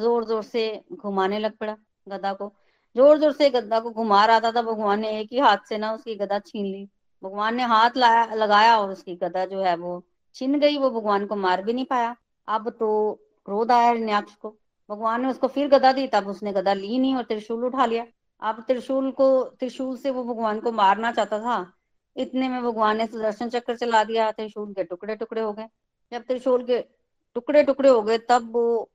जोर से घुमाने लग पड़ा गदा को, जोर से गदा को घुमा रहा था। तब भगवान ने एक ही हाथ से ना उसकी गदा छीन ली। भगवान ने हाथ लगाया और उसकी गदा जो है वो छिन गई, वो भगवान को मार भी नहीं पाया। अब तो क्रोध आया हिरण्याक्ष को, भगवान ने उसको फिर गदा दी, तब उसने गदा ली नहीं और त्रिशूल उठा लिया। अब त्रिशूल से वो भगवान को मारना चाहता था, इतने में भगवान ने सुदर्शन चक्र चला दिया, त्रिशूल के टुकड़े हो गए। जब त्रिशूल के टुकड़े हो गए तब वो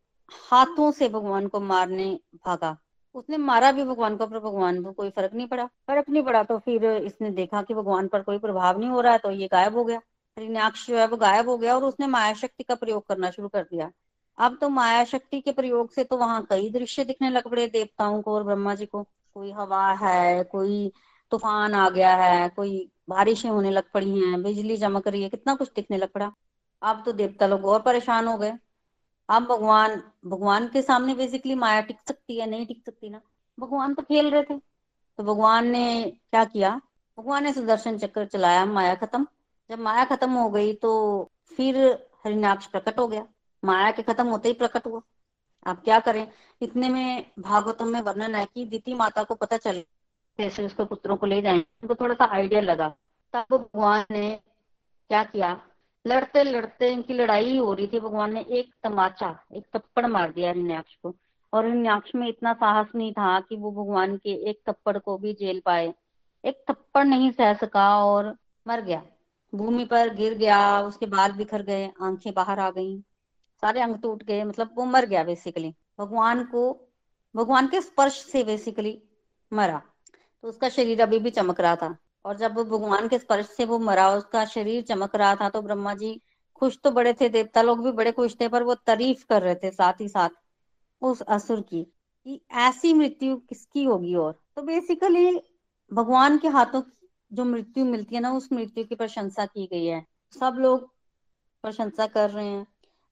हाथों से भगवान को मारने भागा। उसने मारा भी भगवान को, पर भगवान को कोई फर्क नहीं पड़ा। तो फिर इसने देखा कि भगवान पर कोई प्रभाव नहीं हो रहा है, तो ये गायब हो गया, हिरण्याक्ष जो है वो गायब हो गया, और उसने माया शक्ति का प्रयोग करना शुरू कर दिया। अब तो माया शक्ति के प्रयोग से तो वहां कई दृश्य दिखने लग पड़े देवताओं को और ब्रह्मा जी को। कोई हवा है, कोई तूफान आ गया है, कोई बारिशें होने लग पड़ी हैं, बिजली चमक रही है, कितना कुछ दिखने लग पड़ा। अब तो देवता लोग और परेशान हो गए। अब भगवान के सामने बेसिकली माया टिक सकती है, नहीं टिक सकती ना। भगवान तो खेल रहे थे, तो भगवान ने क्या किया, भगवान ने सुदर्शन चक्र चलाया, माया खत्म। जब माया खत्म हो गई तो फिर हिरण्याक्ष प्रकट हो गया, माया के खत्म होते ही प्रकट हुआ। आप क्या करें। इतने में भागवतम में वर्णन है कि दिति माता को पता चला कैसे उसके पुत्रों को ले जाएंगे, उनको थोड़ा सा आइडिया लगा। तब भगवान ने क्या किया, लड़ते लड़ते इनकी लड़ाई हो रही थी, भगवान ने एक थप्पड़ मार दिया हिरण्याक्ष को। और हिरण्याक्ष में इतना साहस नहीं था कि वो भगवान के एक थप्पड़ को भी झेल पाए, एक थप्पड़ नहीं सह सका और मर गया, भूमि पर गिर गया, उसके बाल बिखर गए, आंखें बाहर आ गई, सारे अंग टूट गए, मतलब वो मर गया बेसिकली, भगवान के स्पर्श से बेसिकली मरा। तो उसका शरीर अभी भी चमक रहा था, और जब भगवान के स्पर्श से वो मरा उसका शरीर चमक रहा था। तो ब्रह्मा जी खुश तो बड़े थे, देवता लोग भी बड़े खुश थे, पर वो तारीफ कर रहे थे साथ ही साथ उस असुर की कि ऐसी मृत्यु किसकी होगी। और तो बेसिकली भगवान के हाथों जो मृत्यु मिलती है ना, उस मृत्यु की प्रशंसा की गई है। सब लोग प्रशंसा कर रहे हैं,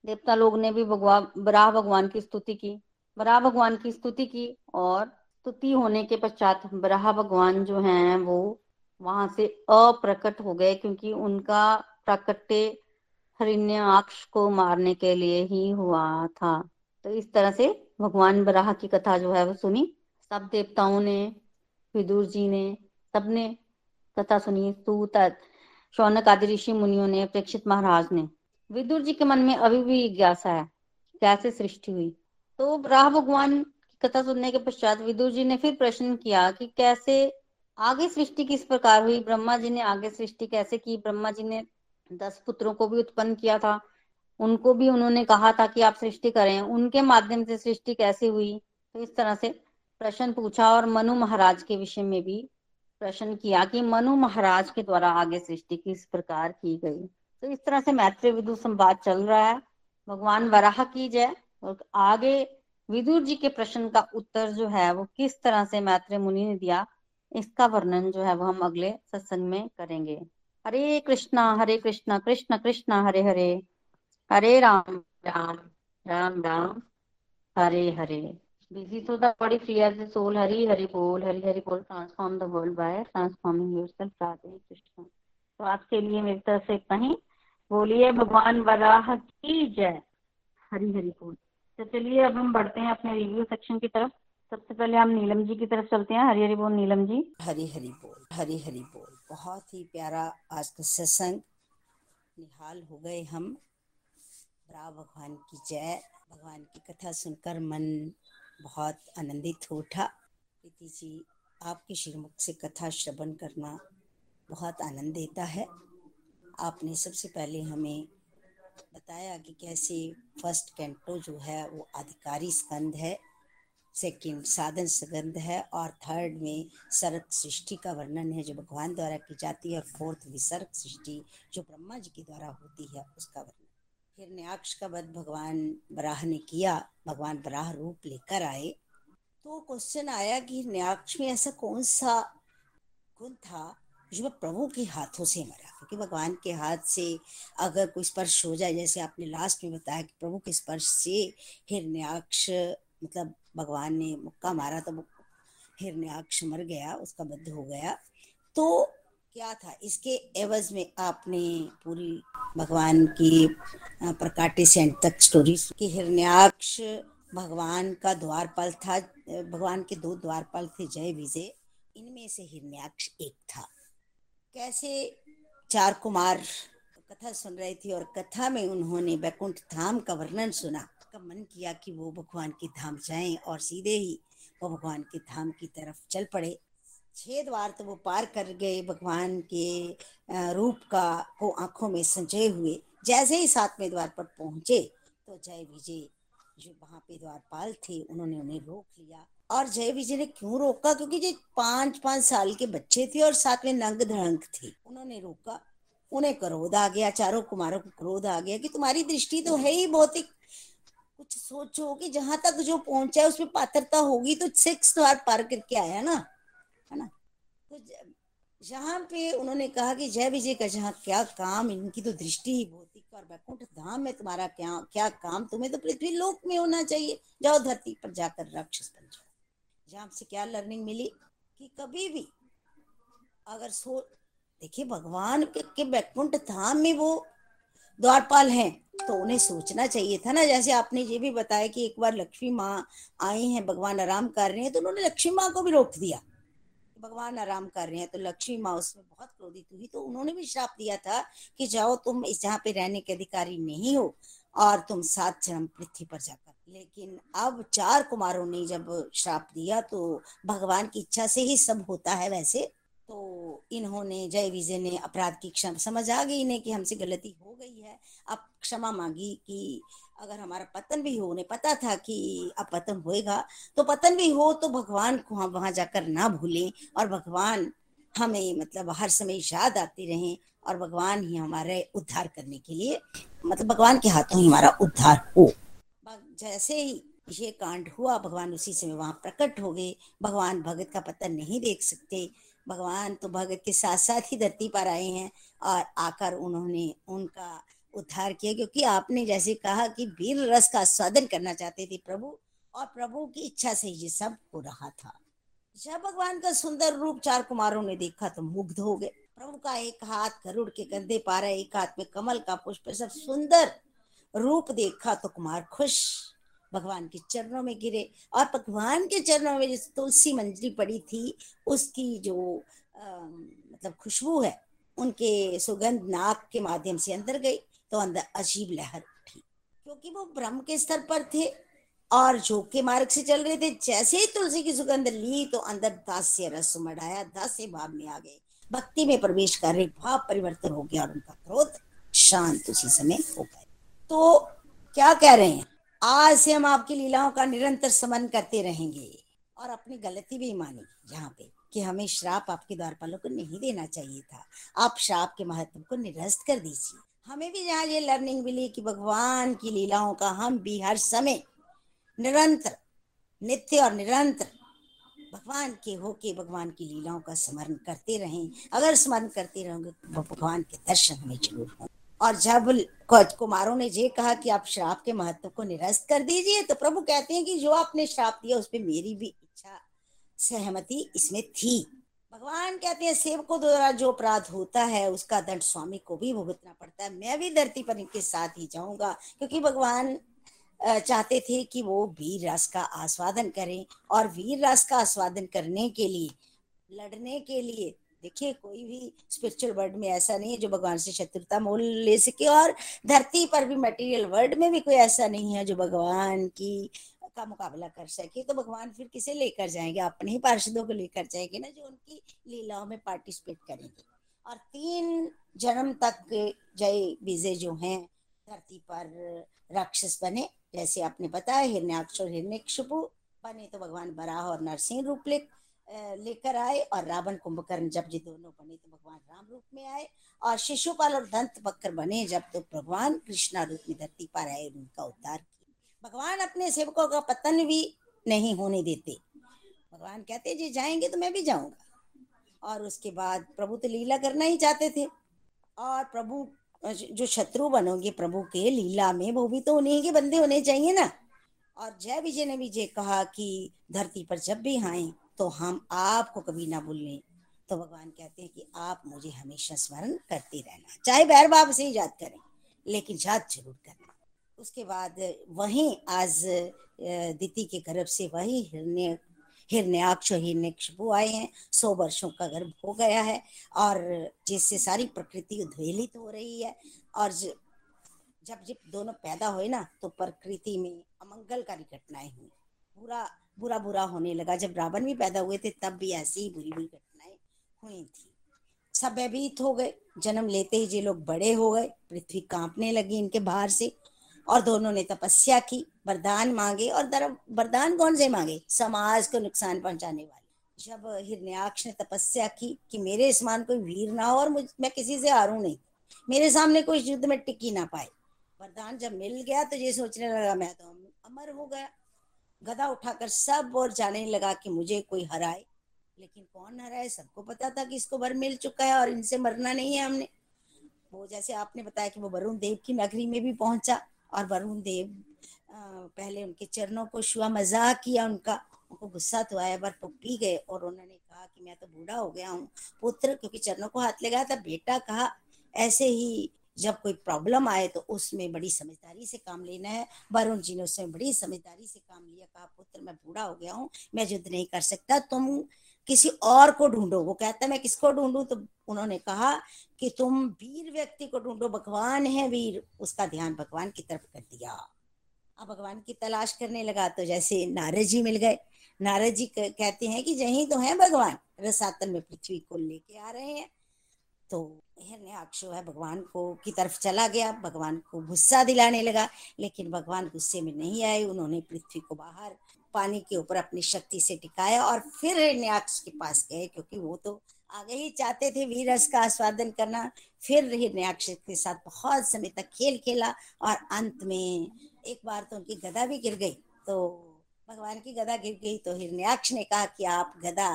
देवता लोग ने भी वराह भगवान की स्तुति की, वराह भगवान की स्तुति की। और स्तुति होने के पश्चात वराह भगवान जो हैं वो वहां से अप्रकट हो गए, क्योंकि उनका प्राकट्य हिरण्याक्ष को मारने के लिए ही हुआ था। तो इस तरह से भगवान वराह की कथा जो है वो सुनी। सब देवताओं ने, विदुर जी ने, सबने कथा सुनी, सूत, शौनक आदि ऋषि मुनियों ने, परीक्षित महाराज ने। विदुर जी के मन में अभी भी जिज्ञासा है कैसे सृष्टि हुई। तो वराह भगवान की कथा सुनने के पश्चात विदुर जी ने फिर प्रश्न किया कि कैसे आगे सृष्टि किस प्रकार हुई, ब्रह्मा जी ने आगे सृष्टि कैसे की। ब्रह्मा जी ने 10 पुत्रों को भी उत्पन्न किया था, उनको भी उन्होंने कहा था कि आप सृष्टि करें, उनके माध्यम से सृष्टि कैसे हुई। तो इस तरह से प्रश्न पूछा। और मनु महाराज के विषय में भी प्रश्न किया कि मनु महाराज के द्वारा आगे सृष्टि किस प्रकार की गई। तो इस तरह से मैत्रेय विदुर संवाद चल रहा है। भगवान वराह की जय। और आगे विदुर जी के प्रश्न का उत्तर जो है वो किस तरह से मैत्रेय मुनि ने दिया, इसका वर्णन जो है वो हम अगले सत्संग में करेंगे। हरे कृष्णा कृष्ण कृष्णा हरे हरे, हरे राम राम राम राम हरे हरे। बिजी तो the body free as the soul, Hari Hari बोल, हरि हरि बोल, transform the world by transforming yourself, Radhe Krishna. तो आज के लिए मेरी तरफ से इतना ही। बोलिए भगवान वराह की जय, हरि हरि बोल। तो चलिए अब हम बढ़ते हैं अपने रिव्यू सेक्शन की तरफ। सबसे पहले हम नीलम जी की तरफ चलते हैं। हरि हरि बोल नीलम जी, हरि हरि बोल, हरि हरि बोल। बहुत ही प्यारा आज का सत्संग, निहाल हो गए हम। वराह भगवान की जय। भगवान की कथा सुनकर मन बहुत आनंदित हो उठा। दिति जी, आपके श्रीमुख से कथा श्रवण करना बहुत आनंद देता है। आपने सबसे पहले हमें बताया कि कैसे फर्स्ट कैंटो जो है वो आधिकारी स्कंद है, सेकंड साधन स्कंद है, और थर्ड में सर्ग सृष्टि का वर्णन है जो भगवान द्वारा की जाती है, और फोर्थ विसर्ग सृष्टि जो ब्रह्मा जी के द्वारा होती है उसका वर्णन। हिरण्याक्ष का वध भगवान वराह ने किया, भगवान वराह रूप लेकर आए। तो क्वेश्चन आया कि हिरण्याक्ष में ऐसा कौन सा गुण था जो प्रभु के हाथों से मरा, क्योंकि भगवान के हाथ से अगर कोई स्पर्श हो जाए, जैसे आपने लास्ट में बताया कि प्रभु के स्पर्श से हिरण्याक्ष मतलब भगवान ने मुक्का मारा तो हिरण्याक्ष मर गया, उसका वध हो गया। तो क्या था इसके एवज में, आपने पूरी भगवान की प्रकाटे से अंत तक स्टोरी की। हिरण्याक्ष भगवान का द्वारपाल था, भगवान के 2 द्वारपाल थे, जय विजय, इनमें से हिरण्याक्ष एक था। कैसे 4 कुमार कथा सुन रहे थे और कथा में उन्होंने वैकुंठ धाम का वर्णन सुना, का मन किया कि वो भगवान के धाम जाएं, और सीधे ही वो भगवान के धाम की तरफ चल पड़े। 6 द्वार तो वो पार कर गए भगवान के रूप का को आंखों में संजय हुए। जैसे ही 7वें द्वार पर पहुंचे तो जय विजय जो वहां पे द्वारपाल थे उन्होंने उन्हें रोक लिया। और जय विजय ने क्यों रोका, क्योंकि जो 5-5 साल के बच्चे थे और साथ में नंग धड़ंग थे, उन्होंने रोका। उन्हें क्रोध आ गया, 4 कुमारों को क्रोध आ गया कि तुम्हारी दृष्टि तो है ही भौतिक, कुछ सोचो कि जहां तक जो पहुंचा है उसमें पात्रता होगी, तो 6 द्वार पार करके आया ना, है ना। तो जहाँ पे उन्होंने कहा कि जय विजय का जहाँ क्या काम, इनकी तो दृष्टि ही भौतिक, और वैकुंठ धाम में तुम्हारा क्या काम, तुम्हें तो पृथ्वी लोक में होना चाहिए, जाओ धरती पर जाकर राक्षस बन जाओ। जहाँ से क्या लर्निंग मिली कि कभी भी अगर देखिए भगवान के वैकुंठ धाम में वो द्वारपाल हैं तो उन्हें सोचना चाहिए था ना। जैसे आपने ये भी बताया कि एक बार लक्ष्मी माँ आई हैं, भगवान आराम कर रहे हैं, तो उन्होंने लक्ष्मी माँ को भी रोक दिया। भगवान आराम कर रहे हैं तो लक्ष्मी माँ उसमें बहुत क्रोधित हुई, तो उन्होंने भी श्राप दिया था कि जाओ तुम इस जहाँ पे रहने के अधिकारी नहीं हो और तुम 7 जन्म पृथ्वी पर जाकर। लेकिन अब 4 कुमारों ने जब श्राप दिया तो भगवान की इच्छा से ही सब होता है वैसे, तो इन्होंने जय विजय ने अपराध की क्षमा समझ आ गई इन्हें कि हमसे गलती हो गई है। अब क्षमा मांगी कि अगर हमारा पतन भी हो, उन्हें पता था कि अब पतन होएगा, तो पतन भी हो तो भगवान को हम वहां जाकर ना भूलें और भगवान हमें मतलब हर समय याद आते रहें और भगवान ही हमारे उद्धार करने के लिए मतलब भगवान के हाथों ही हमारा उद्धार हो। जैसे ही ये कांड हुआ भगवान उसी समय वहां प्रकट हो गए। भगवान भगत का पतन नहीं देख सकते, भगवान तो भगत के साथ साथ ही धरती पर आए हैं और आकर उन्होंने उनका उद्धार किया, क्योंकि आपने जैसे कहा कि वीर रस का आस्वादन करना चाहते थे प्रभु और प्रभु की इच्छा से ये सब हो रहा था। जब भगवान का सुंदर रूप चार कुमारों ने देखा तो मुग्ध हो गए। प्रभु का एक हाथ गरुड़ के कंधे पारा, एक हाथ में कमल का पुष्प, सब सुंदर रूप देखा तो कुमार खुश भगवान के चरणों में गिरे और भगवान के चरणों में जिस तुलसी मंजरी पड़ी थी उसकी जो मतलब खुशबू है, उनके सुगंध नाक के माध्यम से अंदर गई तो अंदर अजीब लहर उठी, क्योंकि वो ब्रह्म के स्तर पर थे और योग के मार्ग से चल रहे थे। जैसे ही तुलसी की सुगंध ली तो अंदर दास्य रस उमड़ आया, दास्य भाव में आ गए, भक्ति में प्रवेश कर रहे, भाव परिवर्तन हो गया और उनका क्रोध शांत उसी समय हो गया। तो क्या कह रहे हैं, आज से हम आपकी लीलाओं का निरंतर स्मरण करते रहेंगे और अपनी गलती भी मानेंगे यहाँ पे कि हमें श्राप आपके द्वारपालों को नहीं देना चाहिए था। आप श्राप के महत्व को निरस्त कर दीजिए। हमें भी यहाँ ये लर्निंग मिली कि भगवान की लीलाओं का हम भी हर समय निरंतर नित्य और निरंतर भगवान के होके भगवान की लीलाओं का स्मरण करते रहें। अगर स्मरण करते रहेंगे तो भगवान के दर्शन हमें जरूर हों। और जब कुमारों ने ये कहा कि आप श्राप के महत्व को निरस्त कर दीजिए तो प्रभु कहते हैं कि जो आपने श्राप दिया उस पर मेरी भी इच्छा सहमति इसमें थी। भगवान कहते हैं सेवकों द्वारा जो अपराध होता है उसका दंड स्वामी को भी भुगतना पड़ता है। मैं भी धरती पर इनके साथ ही जाऊंगा, क्योंकि भगवान चाहते थे कि वो वीर रस का आस्वादन करें और वीर रस का आस्वादन करने के लिए लड़ने के लिए, देखिए कोई भी स्पिरिचुअल वर्ल्ड में ऐसा नहीं है जो भगवान से शत्रुता मोल ले सके और धरती पर भी मटेरियल वर्ल्ड में भी कोई ऐसा नहीं है जो भगवान की का मुकाबला कर सके। तो भगवान फिर किसे लेकर जाएंगे, अपने ही पार्षदों को लेकर जाएंगे ना, जो उनकी लीलाओं में पार्टिसिपेट करेंगे। और 3 जन्म तक जय विजय जो हैं धरती पर राक्षस बने, जैसे आपने बताया हिरण्याक्ष और हिरण्यकश्यप बने, तो भगवान वराह और नरसिंह रूप लेकर आए और रावण कुंभकरण जब ये दोनों बने तो भगवान राम रूप में आए और शिशुपाल और दंत बक्कर बने जब तो भगवान कृष्णा रूप में धरती पर आए, उनका उद्धार किया। भगवान अपने सेवकों का पतन भी नहीं होने देते। भगवान कहते जी जाएंगे तो मैं भी जाऊंगा। और उसके बाद प्रभु तो लीला करना ही चाहते थे और प्रभु जो शत्रु बनोगे प्रभु के लीला में वो भी तो उन्हीं के बंदे होने चाहिए ना। और जय विजय ने भी ये कहा कि धरती पर जब भी आए तो हम आपको कभी ना भूलें। तो भगवान कहते हैं कि आप मुझे हमेशा स्मरण करते रहना, चाहे बैर बाप से ही याद करें लेकिन याद जरूर करना। उसके बाद वहीं आज दिति के गर्भ से वही हिरण्याक्ष और हिरण्यकश्यप आए हैं। 100 वर्षों का गर्भ हो गया है और जिससे सारी प्रकृति उद्वेलित हो रही है। और जब जब दोनों पैदा हुए ना तो प्रकृति में अमंगलकारी घटनाएं हुई, बुरा होने लगा। जब रावण भी पैदा हुए थे तब भी ऐसी ही बुरी घटनाएं हुई थी। सब भयभीत हो गए, जन्म लेते ही ये लोग बड़े हो गए, पृथ्वी कांपने लगी इनके भार से। और दोनों ने तपस्या की, वरदान मांगे और वरदान कौन से मांगे, समाज को नुकसान पहुंचाने वाले। जब हिरण्याक्ष ने तपस्या की कि मेरे समान कोई वीर ना हो और मैं किसी से हारूं नहीं, मेरे सामने कोई युद्ध में टिकी ना पाए, वरदान जब मिल गया तो ये सोचने लगा मैं तो अमर हो गया। गदा उठाकर सब और जाने लगा कि मुझे कोई हराए, लेकिन कौन हराए, सबको पता था कि इसको वर मिल चुका है और इनसे मरना नहीं है हमने। वो जैसे आपने बताया कि वो वरुण देव की नगरी में भी पहुंचा और वरुण देव पहले उनके चरणों को छुआ, मजाक किया उनका, उनको गुस्सा तो आया पर वो पी गए और उन्होंने कहा कि मैं तो बूढ़ा हो गया हूँ पुत्र, क्योंकि चरणों को हाथ लगाया था, बेटा कहा। ऐसे ही जब कोई प्रॉब्लम आए तो उसमें बड़ी समझदारी से काम लेना है। वरुण जी ने उसमें बड़ी समझदारी से काम लिया, कहा पुत्र मैं बूढ़ा हो गया हूँ, मैं युद्ध नहीं कर सकता, तुम किसी और को ढूंढो। वो कहता मैं किसको ढूंढूं, तो उन्होंने कहा कि तुम वीर व्यक्ति को ढूंढो, भगवान है वीर। उसका ध्यान भगवान की तरफ कर दिया। अब भगवान की तलाश करने लगा तो जैसे नारद जी मिल गए। नारद जी कहते हैं कि यही तो है भगवान, रसातल में पृथ्वी को लेके आ रहे हैं। तो हिरण्याक्ष है भगवान को की तरफ चला गया, भगवान को गुस्सा दिलाने लगा, लेकिन भगवान गुस्से में नहीं आए। उन्होंने पृथ्वी को बाहर पानी के ऊपर अपनी शक्ति से टिकाया और फिर हिरण्याक्ष के पास गए, क्योंकि वो तो आगे ही चाहते थे वीरस का आस्वादन करना। फिर हिरण्याक्ष के साथ बहुत समय तक खेल खेला और अंत में एक बार तो उनकी गदा भी गिर गई। तो भगवान की गदा गिर गई तो हिरण्याक्ष ने कहा कि आप गदा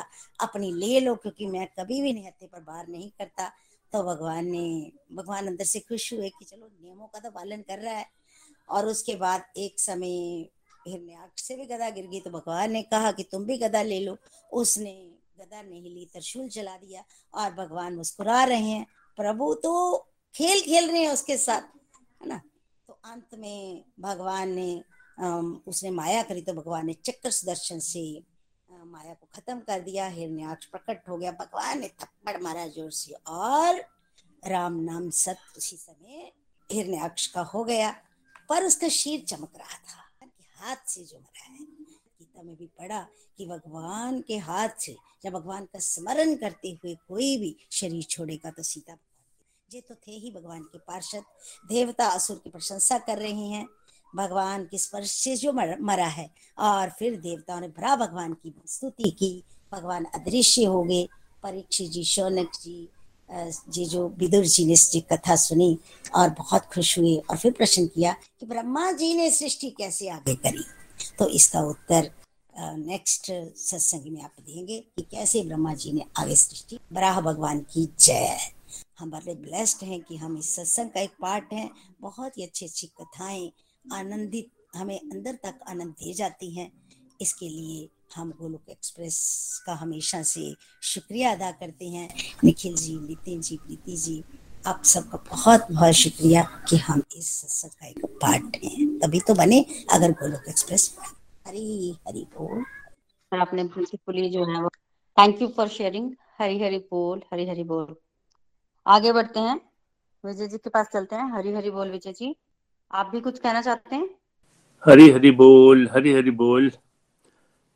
अपनी ले लो, क्योंकि मैं कभी भी निहत्थे पर बाहर नहीं करता। तो भगवान अंदर से खुश हुए कि चलो नियमों का तो पालन कर रहा है। और उसके बाद एक समय हिरण्याक्ष से भी गदा गिर गई तो भगवान ने कहा कि तुम भी गदा ले लो। उसने गदा नहीं ली, त्रिशूल चला दिया और भगवान मुस्कुरा रहे हैं। प्रभु तो खेल खेल रहे हैं उसके साथ, है ना। तो अंत में भगवान ने उसने माया करी तो भगवान ने चक्र सुदर्शन से माया को खत्म कर दिया। हिरण्याक्ष प्रकट हो गया, भगवान ने थप्पड़ मारा जोर से और राम नाम सत्य उसी समय हिरण्याक्ष का हो गया। पर उसका शीर चमक रहा था, हाथ से जो मरा है। गीता में भी पढ़ा कि भगवान के हाथ से जब भगवान का स्मरण करते हुए कोई भी शरीर छोड़ेगा तो सीता भगवान ये तो थे ही भगवान के पार्षद, देवता असुर की प्रशंसा कर रहे हैं, भगवान के स्पर्श से जो मरा है। और फिर देवताओं ने भरा भगवान की स्तुति की, भगवान अदृश्य हो गए। परीक्षित जी, शौनक जी, जी जो विदुर जी ने इसकी कथा सुनी और बहुत खुश हुए और फिर प्रश्न किया कि ब्रह्मा जी ने सृष्टि कैसे आगे करी। तो इसका उत्तर नेक्स्ट सत्संग में आप देंगे कि कैसे ब्रह्मा जी ने आगे सृष्टि। वराह भगवान की जय। हम बड़े ब्लेस्ड हैं कि हम इस सत्संग का एक पार्ट हैं। बहुत ही अच्छी अच्छी कथाएं आनंदित हमें अंदर तक आनंद दे जाती हैं। इसके लिए हम गोलोक एक्सप्रेस का हमेशा से शुक्रिया अदा करते हैं। निखिल जी, नितिन जी, प्रीति जी, आप सबका बहुत बहुत शुक्रिया कि हम इस सत्संग का एक पार्ट हैं। तभी तो बने अगर गोलोक एक्सप्रेस। हरी हरी बोल। और आपने ब्यूटीफुली जो है वो thank you for sharing. Hari Hari बोल, हरी हरी बोल। आगे बढ़ते हैं, विजय जी के पास चलते हैं। हरी हरी बोल विजय जी, आप भी कुछ कहना चाहते हैं? हरी हरी बोल, हरी हरी बोल।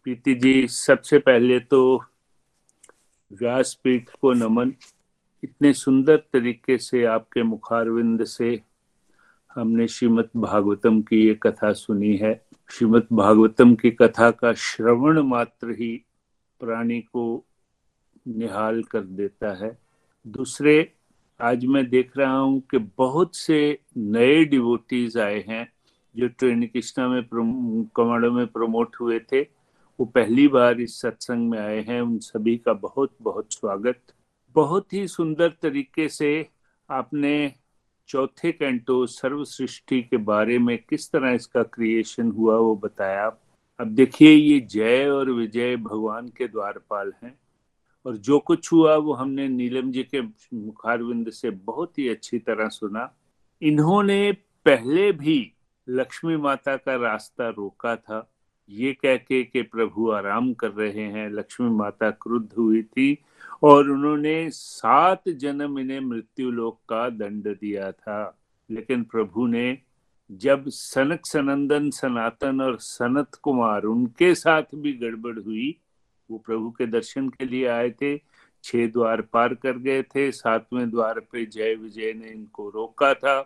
प्रीति जी, सबसे पहले तो व्यासपीठ को नमन। इतने सुंदर तरीके से आपके मुखारविंद से हमने श्रीमद भागवतम की ये कथा सुनी है। श्रीमद भागवतम की कथा का श्रवण मात्र ही प्राणी को निहाल कर देता है। दूसरे, आज मैं देख रहा हूँ कि बहुत से नए डिवोटीज आए हैं जो ट्रेन कृष्णा में कमांडो में प्रमोट हुए थे, वो पहली बार इस सत्संग में आए हैं। उन सभी का बहुत बहुत स्वागत। बहुत ही सुंदर तरीके से आपने चौथे कैंटो सर्व सृष्टि के बारे में किस तरह इसका क्रिएशन हुआ वो बताया। अब देखिए, ये जय और विजय भगवान के द्वारपाल हैं और जो कुछ हुआ वो हमने नीलम जी के मुखारविंद से बहुत ही अच्छी तरह सुना। इन्होंने पहले भी लक्ष्मी माता का रास्ता रोका था, ये कह के प्रभु आराम कर रहे हैं। लक्ष्मी माता क्रुद्ध हुई थी और उन्होंने 7 जन्म इन्हें मृत्यु लोक का दंड दिया था। लेकिन प्रभु ने जब सनक, सनंदन, सनातन और सनत कुमार, उनके साथ भी गड़बड़ हुई। वो प्रभु के दर्शन के लिए आए थे, 6 द्वार पार कर गए थे, 7वें द्वार पे जय विजय ने इनको रोका था।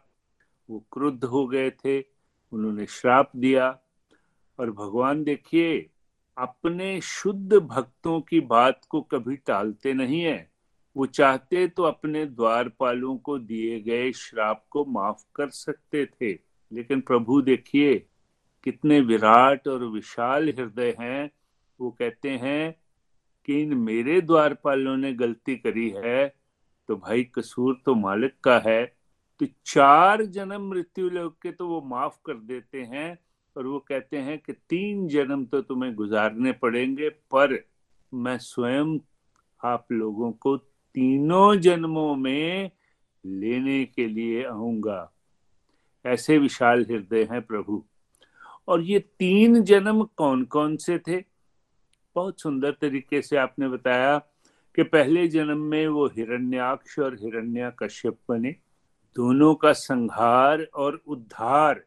वो क्रुद्ध हो गए थे, उन्होंने श्राप दिया। और भगवान देखिए अपने शुद्ध भक्तों की बात को कभी टालते नहीं है। वो चाहते तो अपने द्वारपालों को दिए गए श्राप को माफ कर सकते थे, लेकिन प्रभु देखिए कितने विराट और विशाल हृदय हैं। वो कहते हैं कि इन मेरे द्वारपालों ने गलती करी है तो भाई कसूर तो मालिक का है। तो 4 जन्म मृत्यु लोक के तो वो माफ कर देते हैं और वो कहते हैं कि 3 जन्म तो तुम्हें गुजारने पड़ेंगे, पर मैं स्वयं आप लोगों को 3 जन्मों में लेने के लिए आऊंगा। ऐसे विशाल हृदय हैं प्रभु। और ये 3 जन्म कौन कौन से थे? बहुत सुंदर तरीके से आपने बताया कि पहले जन्म में वो हिरण्याक्ष और हिरण्यकश्यप बने। दोनों का संहार और उद्धार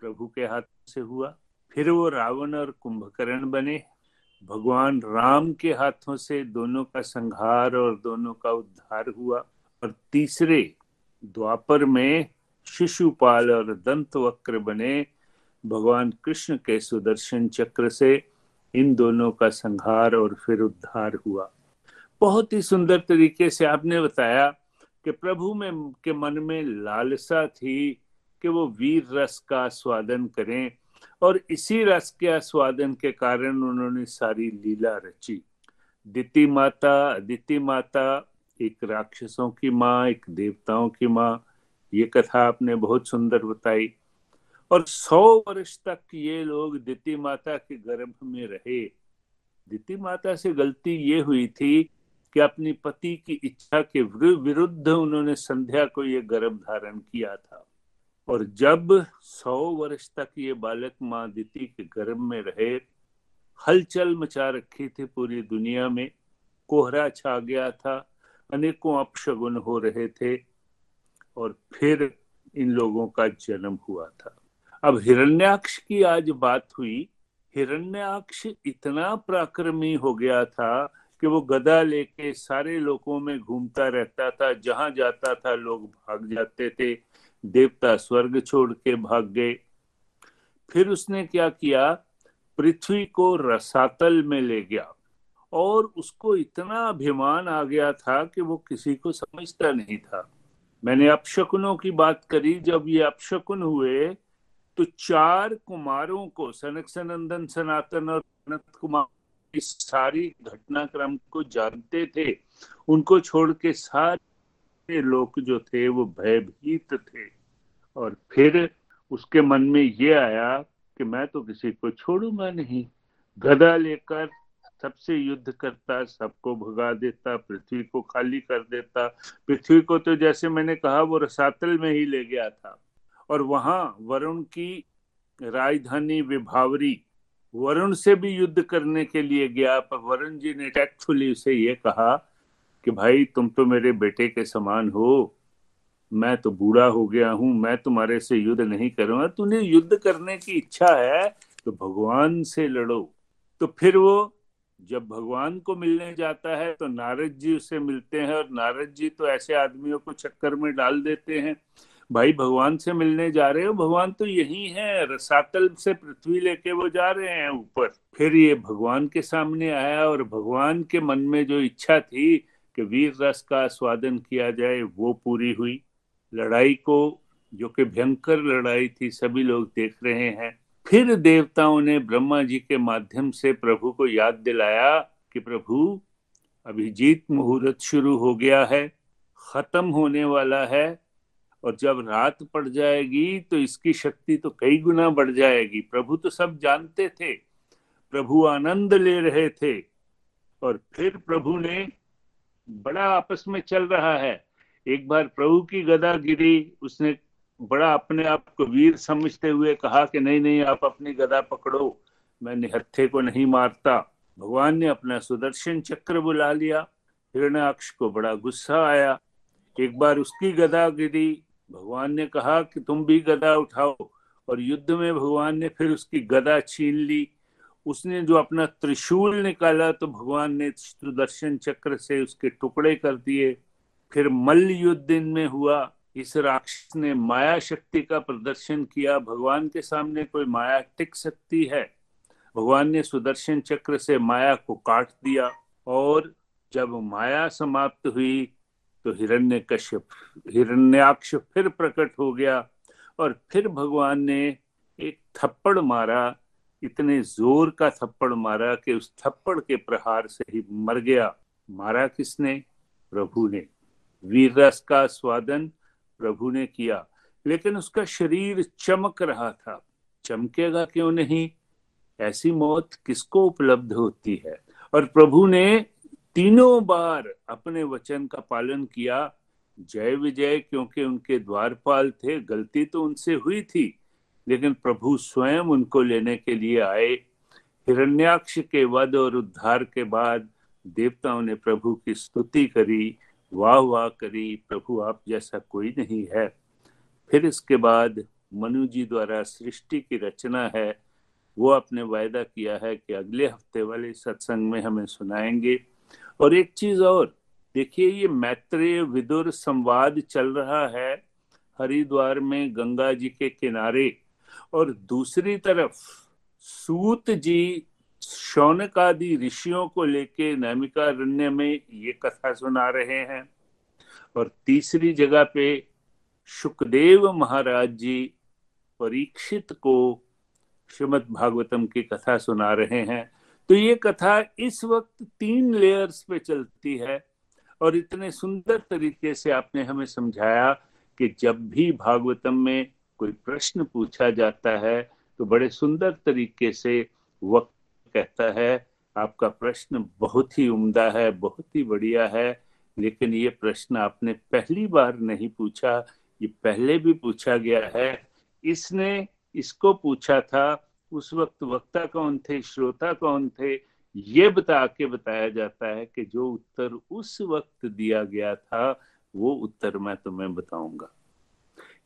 प्रभु के हाथ से हुआ। फिर वो रावण और कुंभकरण बने। भगवान राम के हाथों से दोनों का संहार और दोनों का उद्धार हुआ। और तीसरे द्वापर में शिशुपाल और दंतवक्र बने भगवान कृष्ण के सुदर्शन चक्र से, इन दोनों का संहार और फिर उद्धार हुआ। बहुत ही सुंदर तरीके से आपने बताया कि प्रभु में के मन में लालसा थी कि वो वीर रस का आस्वादन करें, और इसी रस के आस्वादन के कारण उन्होंने सारी लीला रची। दिति माता एक राक्षसों की माँ, एक देवताओं की माँ, ये कथा आपने बहुत सुंदर बताई। और 100 वर्ष तक ये लोग दिति माता के गर्भ में रहे। दिति माता से गलती ये हुई थी कि अपनी पति की इच्छा के विरुद्ध उन्होंने संध्या को ये गर्भ धारण किया था। और जब 100 वर्ष तक ये बालक माँ दिति के गर्भ में रहे, हलचल मचा रखी थी पूरी दुनिया में, कोहरा छा गया था, अनेकों अपशगुन हो रहे थे, और फिर इन लोगों का जन्म हुआ था। अब हिरण्याक्ष की आज बात हुई। हिरण्याक्ष इतना पराक्रमी हो गया था कि वो गदा लेके सारे लोगों में घूमता रहता था। जहां जाता था लोग भाग जाते थे, देवता स्वर्ग छोड़ के भाग गए। फिर उसने क्या किया, पृथ्वी को रसातल में ले गया, और उसको इतना अभिमान आ गया था कि वो किसी को समझता नहीं था। मैंने अपशकुनों की बात करी, जब ये अपशकुन हुए तो 4 कुमारों को, सनक सनंदन सनातन और सनत कुमार, इस सारी घटनाक्रम को जानते थे। उनको छोड़ के सारे लोग जो थे वो भयभीत थे। और फिर उसके मन में ये आया कि मैं तो किसी को छोड़ूंगा नहीं। गदा लेकर सबसे युद्ध करता, सबको भगा देता, पृथ्वी को खाली कर देता। पृथ्वी को तो जैसे मैंने कहा वो रसातल में ही ले गया था। और वहां वरुण की राजधानी विभावरी, वरुण से भी युद्ध करने के लिए गया। पर वरुण जी ने टैक्टफुली उसे ये कहा कि भाई तुम तो मेरे बेटे के समान हो, मैं तो बूढ़ा हो गया हूं, मैं तुम्हारे से युद्ध नहीं करूंगा। तूने युद्ध करने की इच्छा है तो भगवान से लड़ो। तो फिर वो जब भगवान को मिलने जाता है तो नारद जी उसे मिलते हैं, और नारद जी तो ऐसे आदमियों को चक्कर में डाल देते हैं, भाई भगवान से मिलने जा रहे हो, भगवान तो यही है, रसातल से पृथ्वी लेके वो जा रहे हैं ऊपर। फिर ये भगवान के सामने आया, और भगवान के मन में जो इच्छा थी कि वीर रस का आस्वादन किया जाए वो पूरी हुई। लड़ाई को, जो कि भयंकर लड़ाई थी, सभी लोग देख रहे हैं। फिर देवताओं ने ब्रह्मा जी के माध्यम से प्रभु को याद दिलाया कि प्रभु अभिजीत मुहूर्त शुरू हो गया है, खत्म होने वाला है, और जब रात पड़ जाएगी तो इसकी शक्ति तो कई गुना बढ़ जाएगी। प्रभु तो सब जानते थे, प्रभु आनंद ले रहे थे। और फिर प्रभु ने बड़ा आपस में चल रहा है, एक बार प्रभु की गदा गिरी, उसने बड़ा अपने आप को वीर समझते हुए कहा कि नहीं नहीं आप अपनी गदा पकड़ो, मैं निहत्थे को नहीं मारता। भगवान ने अपना सुदर्शन चक्र बुला लिया। हिरण्याक्ष को बड़ा गुस्सा आया, एक बार उसकी गदा गिरी, भगवान ने कहा कि तुम भी गदा उठाओ, और युद्ध में भगवान ने फिर उसकी गदा छीन ली। उसने जो अपना त्रिशूल निकाला तो भगवान ने सुदर्शन चक्र से उसके टुकड़े कर दिए। फिर मल्ल युद्ध इनमें हुआ। इस राक्षस ने माया शक्ति का प्रदर्शन किया। भगवान के सामने कोई माया टिक सकती है? भगवान ने सुदर्शन चक्र से माया को काट दिया, और जब माया समाप्त हुई तो हिरण्याक्ष फिर प्रकट हो गया, और फिर भगवान ने एक थप्पड़ मारा, इतने जोर का थप्पड़ मारा कि उस थप्पड़ के प्रहार से ही मर गया। मारा किसने? प्रभु ने। वीर रस का स्वादन प्रभु ने किया, लेकिन उसका शरीर चमक रहा था। चमकेगा क्यों नहीं? ऐसी मौत किसको उपलब्ध होती है? और प्रभु ने तीनों बार अपने वचन का पालन किया। जय विजय, क्योंकि उनके द्वारपाल थे, गलती तो उनसे हुई थी, लेकिन प्रभु स्वयं उनको लेने के लिए आए। हिरण्याक्ष के वध और उद्धार के बाद देवताओं ने प्रभु की स्तुति करी, वाह वाह करी, प्रभु आप जैसा कोई नहीं है। फिर इसके बाद मनु जी द्वारा सृष्टि की रचना है। वो अपने वायदा किया है कि अगले हफ्ते वाले सत्संग में हमें सुनाएंगे। और एक चीज और देखिए, ये मैत्रेय विदुर संवाद चल रहा है हरिद्वार में गंगा जी के किनारे, और दूसरी तरफ सूत जी शौनक आदि ऋषियों को लेके नैमिकारण्य में ये कथा सुना रहे हैं, और तीसरी जगह पे शुकदेव महाराज जी परीक्षित को श्रीमद भागवतम की कथा सुना रहे हैं। तो ये कथा इस वक्त 3 लेयर्स पे चलती है, और इतने सुंदर तरीके से आपने हमें समझाया कि जब भी भागवतम में कोई प्रश्न पूछा जाता है तो बड़े सुंदर तरीके से वक्त कहता है आपका प्रश्न बहुत ही उम्दा है, बहुत ही बढ़िया है, लेकिन ये प्रश्न आपने पहली बार नहीं पूछा, ये पहले भी पूछा गया है, इसने इसको पूछा था, उस वक्त वक्ता कौन थे, श्रोता कौन थे, ये बता के बताया जाता है कि जो उत्तर उस वक्त दिया गया था वो उत्तर मैं तुम्हें बताऊंगा।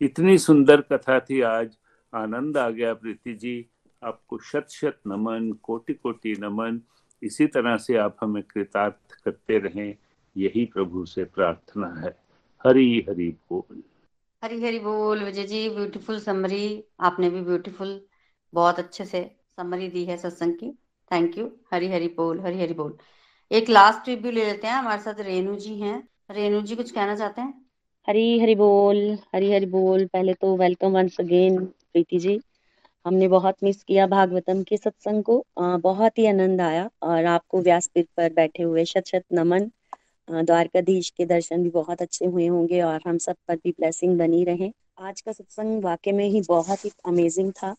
इतनी सुंदर कथा थी, आज आनंद आ गया। प्रीति जी आपको शत शत नमन, कोटि कोटि नमन। इसी तरह से आप हमें कृतार्थ करते रहें, यही प्रभु से प्रार्थना है। हरि हरि बोल, हरि हरि बोल। विजय जी ब्यूटीफुल समरी, आपने भी ब्यूटीफुल बहुत अच्छे से समरी दी है सत्संग की, थैंक यू। हरि हरि बोल, हरि हरि बोल। एक लास्ट रिव्यू ले लेते हैं, हमारे साथ रेणु जी हैं। रेणु जी कुछ कहना चाहते हैं? हरी हरी बोल, हरी हरी बोल। पहले तो welcome once again Preeti ji, हमने बहुत मिस किया भागवतम के सत्संग को, बहुत ही आनंद आया, और आपको व्यासपीठ पर बैठे हुए शत शत नमन। द्वारकाधीश के दर्शन भी बहुत अच्छे हुए होंगे, और हम सब पर भी ब्लेसिंग बनी रहे। आज का सत्संग वाकई में ही बहुत ही अमेजिंग था।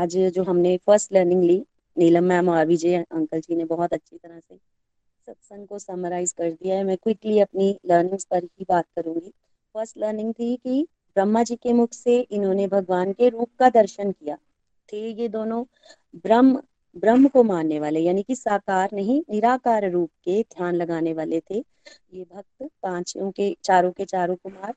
आज जो हमने फर्स्ट लर्निंग ली, नीलम मैम और विजय अंकल जी ने बहुत अच्छी तरह से सत्संग को समराइज कर दिया है। मैं क्विकली अपनी लर्निंग्स पर ही बात करूंगी। फर्स्ट लर्निंग थी कि ब्रह्मा जी के मुख से इन्होंने भगवान के रूप का दर्शन किया थे। ये दोनों ब्रह्म को मानने वाले, यानी कि साकार नहीं निराकार रूप के ध्यान लगाने वाले थे। ये भक्त पांचों के चारों कुमार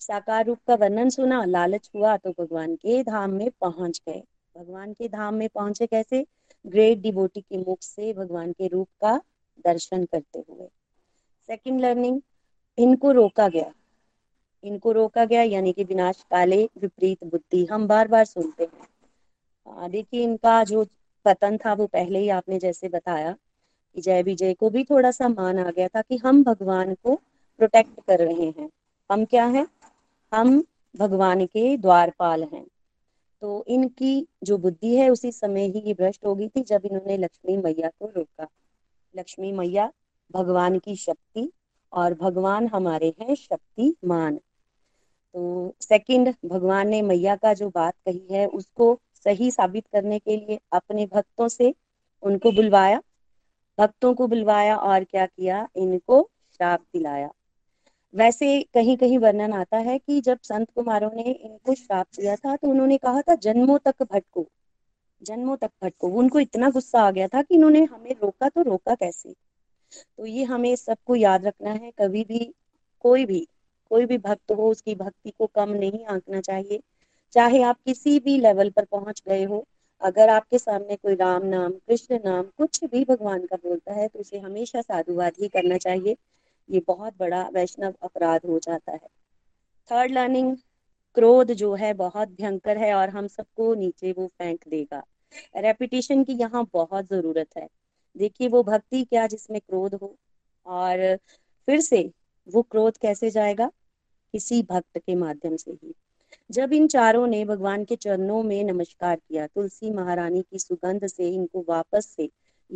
साकार रूप का वर्णन सुना, लालच हुआ तो भगवान के धाम में पहुंच गए। भगवान के धाम में पहुंचे कैसे? ग्रेट डिवोटी के मुख से भगवान के रूप का दर्शन करते हुए। सेकंड लर्निंग, इनको रोका गया यानी कि विनाश काले विपरीत बुद्धि, हम बार बार सुनते हैं। देखिए इनका जो पतन था वो पहले ही आपने जैसे बताया कि जय विजय को भी थोड़ा सा मान आ गया था कि हम भगवान को प्रोटेक्ट कर रहे हैं। हम क्या हैं? हम भगवान के द्वारपाल हैं। तो इनकी जो बुद्धि है उसी समय ही ये भ्रष्ट हो गई थी जब इन्होंने लक्ष्मी मैया को रोका। लक्ष्मी मैया भगवान की शक्ति, और भगवान हमारे हैं शक्तिमान। तो सेकंड, भगवान ने मैया का जो बात कही है उसको सही साबित करने के लिए अपने भक्तों से उनको बुलवाया, भक्तों को बुलवाया, और क्या किया? इनको श्राप दिलाया। वैसे कहीं कहीं वर्णन आता है कि जब संत कुमारों ने इनको श्राप दिया था तो उन्होंने कहा था जन्मों तक भटको। उनको इतना गुस्सा आ गया था कि इन्होंने हमें रोका तो रोका कैसे। तो ये हमें सबको याद रखना है, कभी भी कोई भी भक्त हो उसकी भक्ति को कम नहीं आंकना चाहिए। चाहे आप किसी भी लेवल पर पहुंच गए हो, अगर आपके सामने कोई राम नाम, कृष्ण नाम, कुछ भी भगवान का बोलता है तो उसे हमेशा साधुवाद ही करना चाहिए। ये बहुत बड़ा वैष्णव अपराध हो जाता है। थर्ड लर्निंग, क्रोध जो है बहुत भयंकर है और हम सबको नीचे वो फेंक देगा। रेपिटेशन की यहाँ बहुत जरूरत है। देखिए वो भक्ति क्या जिसमें क्रोध हो, और फिर से वो क्रोध कैसे जाएगा? किसी भक्त के माध्यम से ही। जब इन चारों ने भगवान के चरणों में नमस्कार किया, तुलसी महारानी की सुगंध से इनको वापस से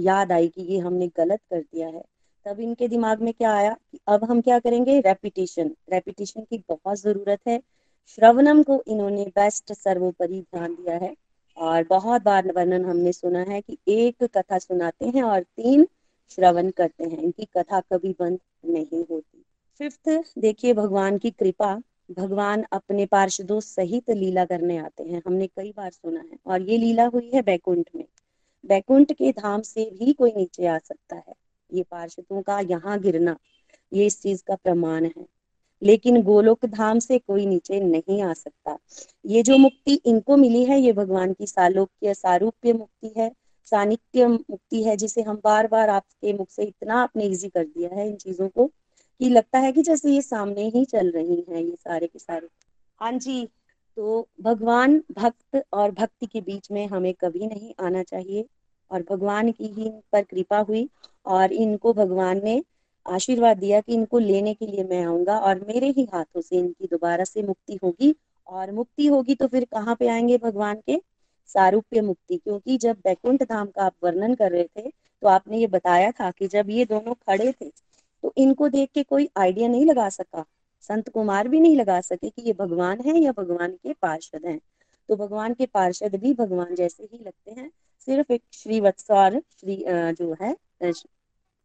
याद आई कि ये हमने गलत कर दिया है। तब इनके दिमाग में क्या आया कि अब हम क्या करेंगे? रेपिटेशन की बहुत जरूरत है। श्रवणम को इन्होंने बेस्ट सर्वोपरि ध्यान दिया है, और बहुत बार वर्णन हमने सुना है कि एक कथा सुनाते हैं और 3 श्रवण करते हैं। इनकी कथा कभी बंद नहीं होती। 5th, देखिए भगवान की कृपा, भगवान अपने पार्षदों सहित लीला करने आते हैं। हमने कई बार सुना है, और ये लीला हुई है वैकुंठ में। वैकुंठ के धाम से भी कोई नीचे आ सकता है। ये पार्षदों का यहाँ गिरना ये इस चीज का प्रमाण है। लेकिन गोलोक धाम से कोई नीचे नहीं आ सकता। ये जो मुक्ति इनको मिली है ये भगवान की सालोक्य सारूप्य मुक्ति है, सानिक्य मुक्ति है, जिसे हम बार बार आपके मुख से इतना आपने इजी कर दिया है इन चीजों को कि लगता है कि जैसे ये सामने ही चल रही हैं ये सारे के सारे। हाँ जी, तो भगवान भक्त और भक्ति के बीच में हमें कभी नहीं आना चाहिए और भगवान की ही इन पर कृपा हुई और इनको भगवान ने आशीर्वाद दिया कि इनको लेने के लिए मैं आऊंगा और मेरे ही हाथों से इनकी दोबारा से मुक्ति होगी। और मुक्ति होगी तो फिर कहाँ पे आएंगे भगवान के सारूप्य मुक्ति, क्योंकि जब वैकुंठ धाम का आप वर्णन कर रहे थे तो आपने ये बताया था कि जब ये दोनों खड़े थे तो इनको देख के कोई आइडिया नहीं लगा सका, संत कुमार भी नहीं लगा सके कि ये भगवान हैं या भगवान के पार्षद हैं। तो भगवान के पार्षद भी भगवान जैसे ही लगते हैं, सिर्फ एक श्रीवत्सर श्री जो है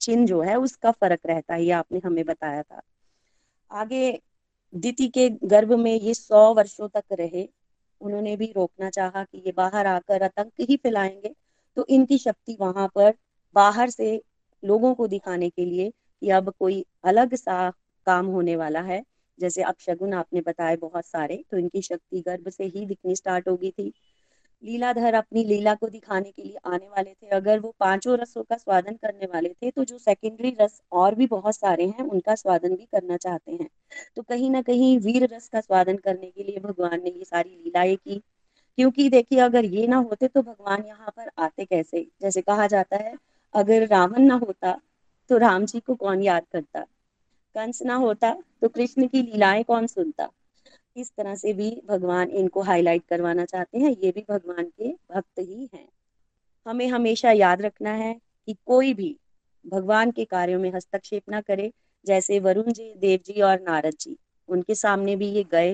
चिन्ह जो है उसका फर्क रहता है, ये आपने हमें बताया था। आगे दिति के गर्भ में ये 100 वर्षों तक रहे, उन्होंने भी रोकना चाहा कि ये बाहर आकर आतंक ही फैलाएंगे, तो इनकी शक्ति वहां पर बाहर से लोगों को दिखाने के लिए कि अब कोई अलग सा काम होने वाला है, जैसे अपशगुन आपने बताए बहुत सारे, तो इनकी शक्ति गर्भ से ही दिखनी स्टार्ट हो गई थी। लीलाधर अपनी लीला को दिखाने के लिए आने वाले थे, अगर वो 5 रसों का स्वादन करने वाले थे तो जो सेकेंडरी रस और भी बहुत सारे हैं उनका स्वादन भी करना चाहते हैं, तो कहीं ना कहीं वीर रस का स्वादन करने के लिए भगवान ने ये सारी लीलाएं की, क्योंकि देखिए अगर ये ना होते तो भगवान यहाँ पर आते कैसे। जैसे कहा जाता है अगर रावण ना होता तो राम जी को कौन याद करता, कंस ना होता तो कृष्ण की लीलाएं कौन सुनता। इस तरह से भी भगवान इनको हाईलाइट करवाना चाहते हैं, ये भी भगवान के भक्त ही हैं। हमें हमेशा याद रखना है कि कोई भी भगवान के कार्यों में हस्तक्षेप ना करे, जैसे वरुण जी, देव जी और नारद जी, उनके सामने भी ये गए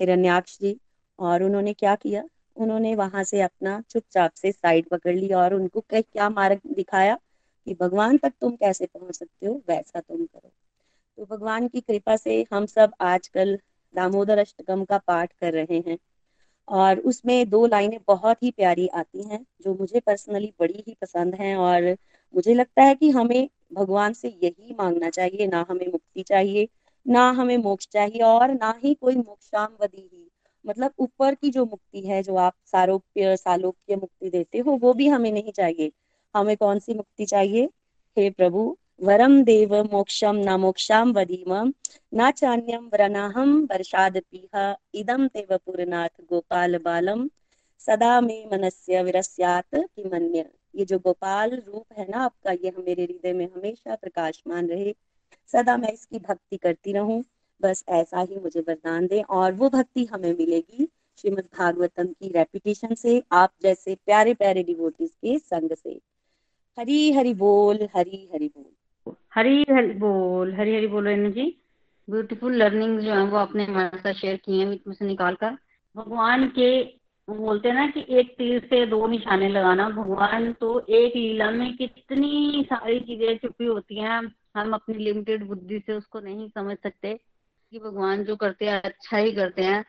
हिरण्याक्ष जी, और उन्होंने क्या किया, उन्होंने वहां से अपना चुपचाप से साइड पकड़ लिया और उनको क्या मार्ग दिखाया कि भगवान तक तुम कैसे पहुंच सकते हो वैसा तुम करो। तो भगवान की कृपा से हम सब आजकल दामोदर अष्टकम का पाठ कर रहे हैं और उसमें 2 लाइनें बहुत ही प्यारी आती हैं जो मुझे पर्सनली बड़ी ही पसंद हैं, और मुझे लगता है कि हमें भगवान से यही मांगना चाहिए, ना हमें मुक्ति चाहिए, ना हमें मोक्ष चाहिए और ना ही कोई मोक्षामवधि ही, मतलब ऊपर की जो मुक्ति है जो आप सारोप्य सालोक्य मुक्ति देते हो वो भी हमें नहीं चाहिए। हमें कौन सी मुक्ति चाहिए, हे प्रभु वरम देव मोक्षम न मोक्षाम वदीमम न चान्यम वरनाहम वर्षाद पीहा इदम तेव पुरनाथ गोपाल बालम सदा मे मनस्य विरस्यात किमन्य। ये जो गोपाल रूप है ना आपका, ये मेरे हृदय में हमेशा प्रकाशमान रहे, सदा मैं इसकी भक्ति करती रहूं, बस ऐसा ही मुझे वरदान दे। और वो भक्ति हमें मिलेगी श्रीमद भागवतम की रेपिटेशन से, आप जैसे प्यारे प्यारे डिवोटीज के संग से। हरी हरि बोल, हरी हरि बोल, हरी हरि बोल, हरी हरि बोल। रेणु जी ब्यूटीफुल लर्निंग जो है वो आपने हमारे साथ शेयर की है, इसमें से निकाल कर भगवान के बोलते हैं ना कि एक तीर से 2 निशाने लगाना, भगवान तो एक लीला में कितनी सारी चीजें छुपी होती हैं, हम अपनी लिमिटेड बुद्धि से उसको नहीं समझ सकते कि भगवान जो करते हैं अच्छा ही करते हैं।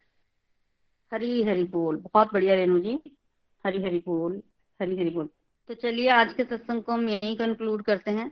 हरी हरि बोल, बहुत बढ़िया रेणु जी, हरी हरि बोल, हरी हरि बोल। तो चलिए आज के सत्संग को हम यहीं कंक्लूड करते हैं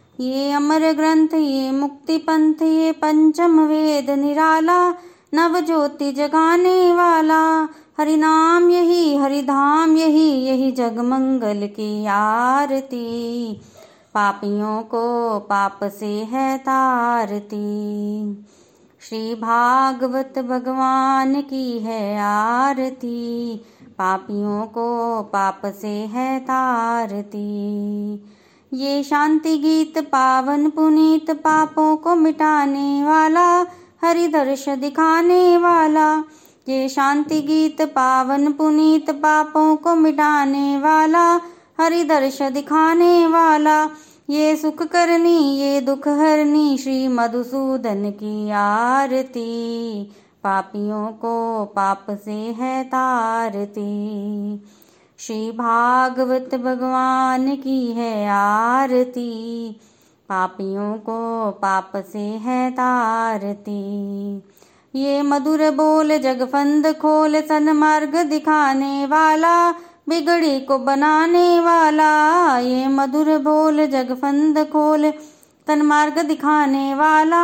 ये अमर ग्रंथ ये मुक्ति पंथ ये पंचम वेद निराला, नव ज्योति जगाने वाला। हरि नाम यही हरि धाम यही, यही जगमंगल की आरती, पापियों को पाप से है तारती। श्री भागवत भगवान की है आरती, पापियों को पाप से है तारती। ये शांति गीत पावन पुनीत, पापों को मिटाने वाला, हरि दर्श दिखाने वाला। ये शांति गीत पावन पुनीत, पापों को मिटाने वाला, हरि दर्श दिखाने वाला। ये सुख करनी ये दुख हरनी श्री मधुसूदन की आरती, पापियों को पाप से है तारती। श्री भागवत भगवान की है आरती, पापियों को पाप से है तारती। ये मधुर बोल जगफंद खोल, सन्मार्ग दिखाने वाला बिगड़ी को बनाने वाला। ये मधुर बोल जगफंद खोल, तन्मार्ग दिखाने वाला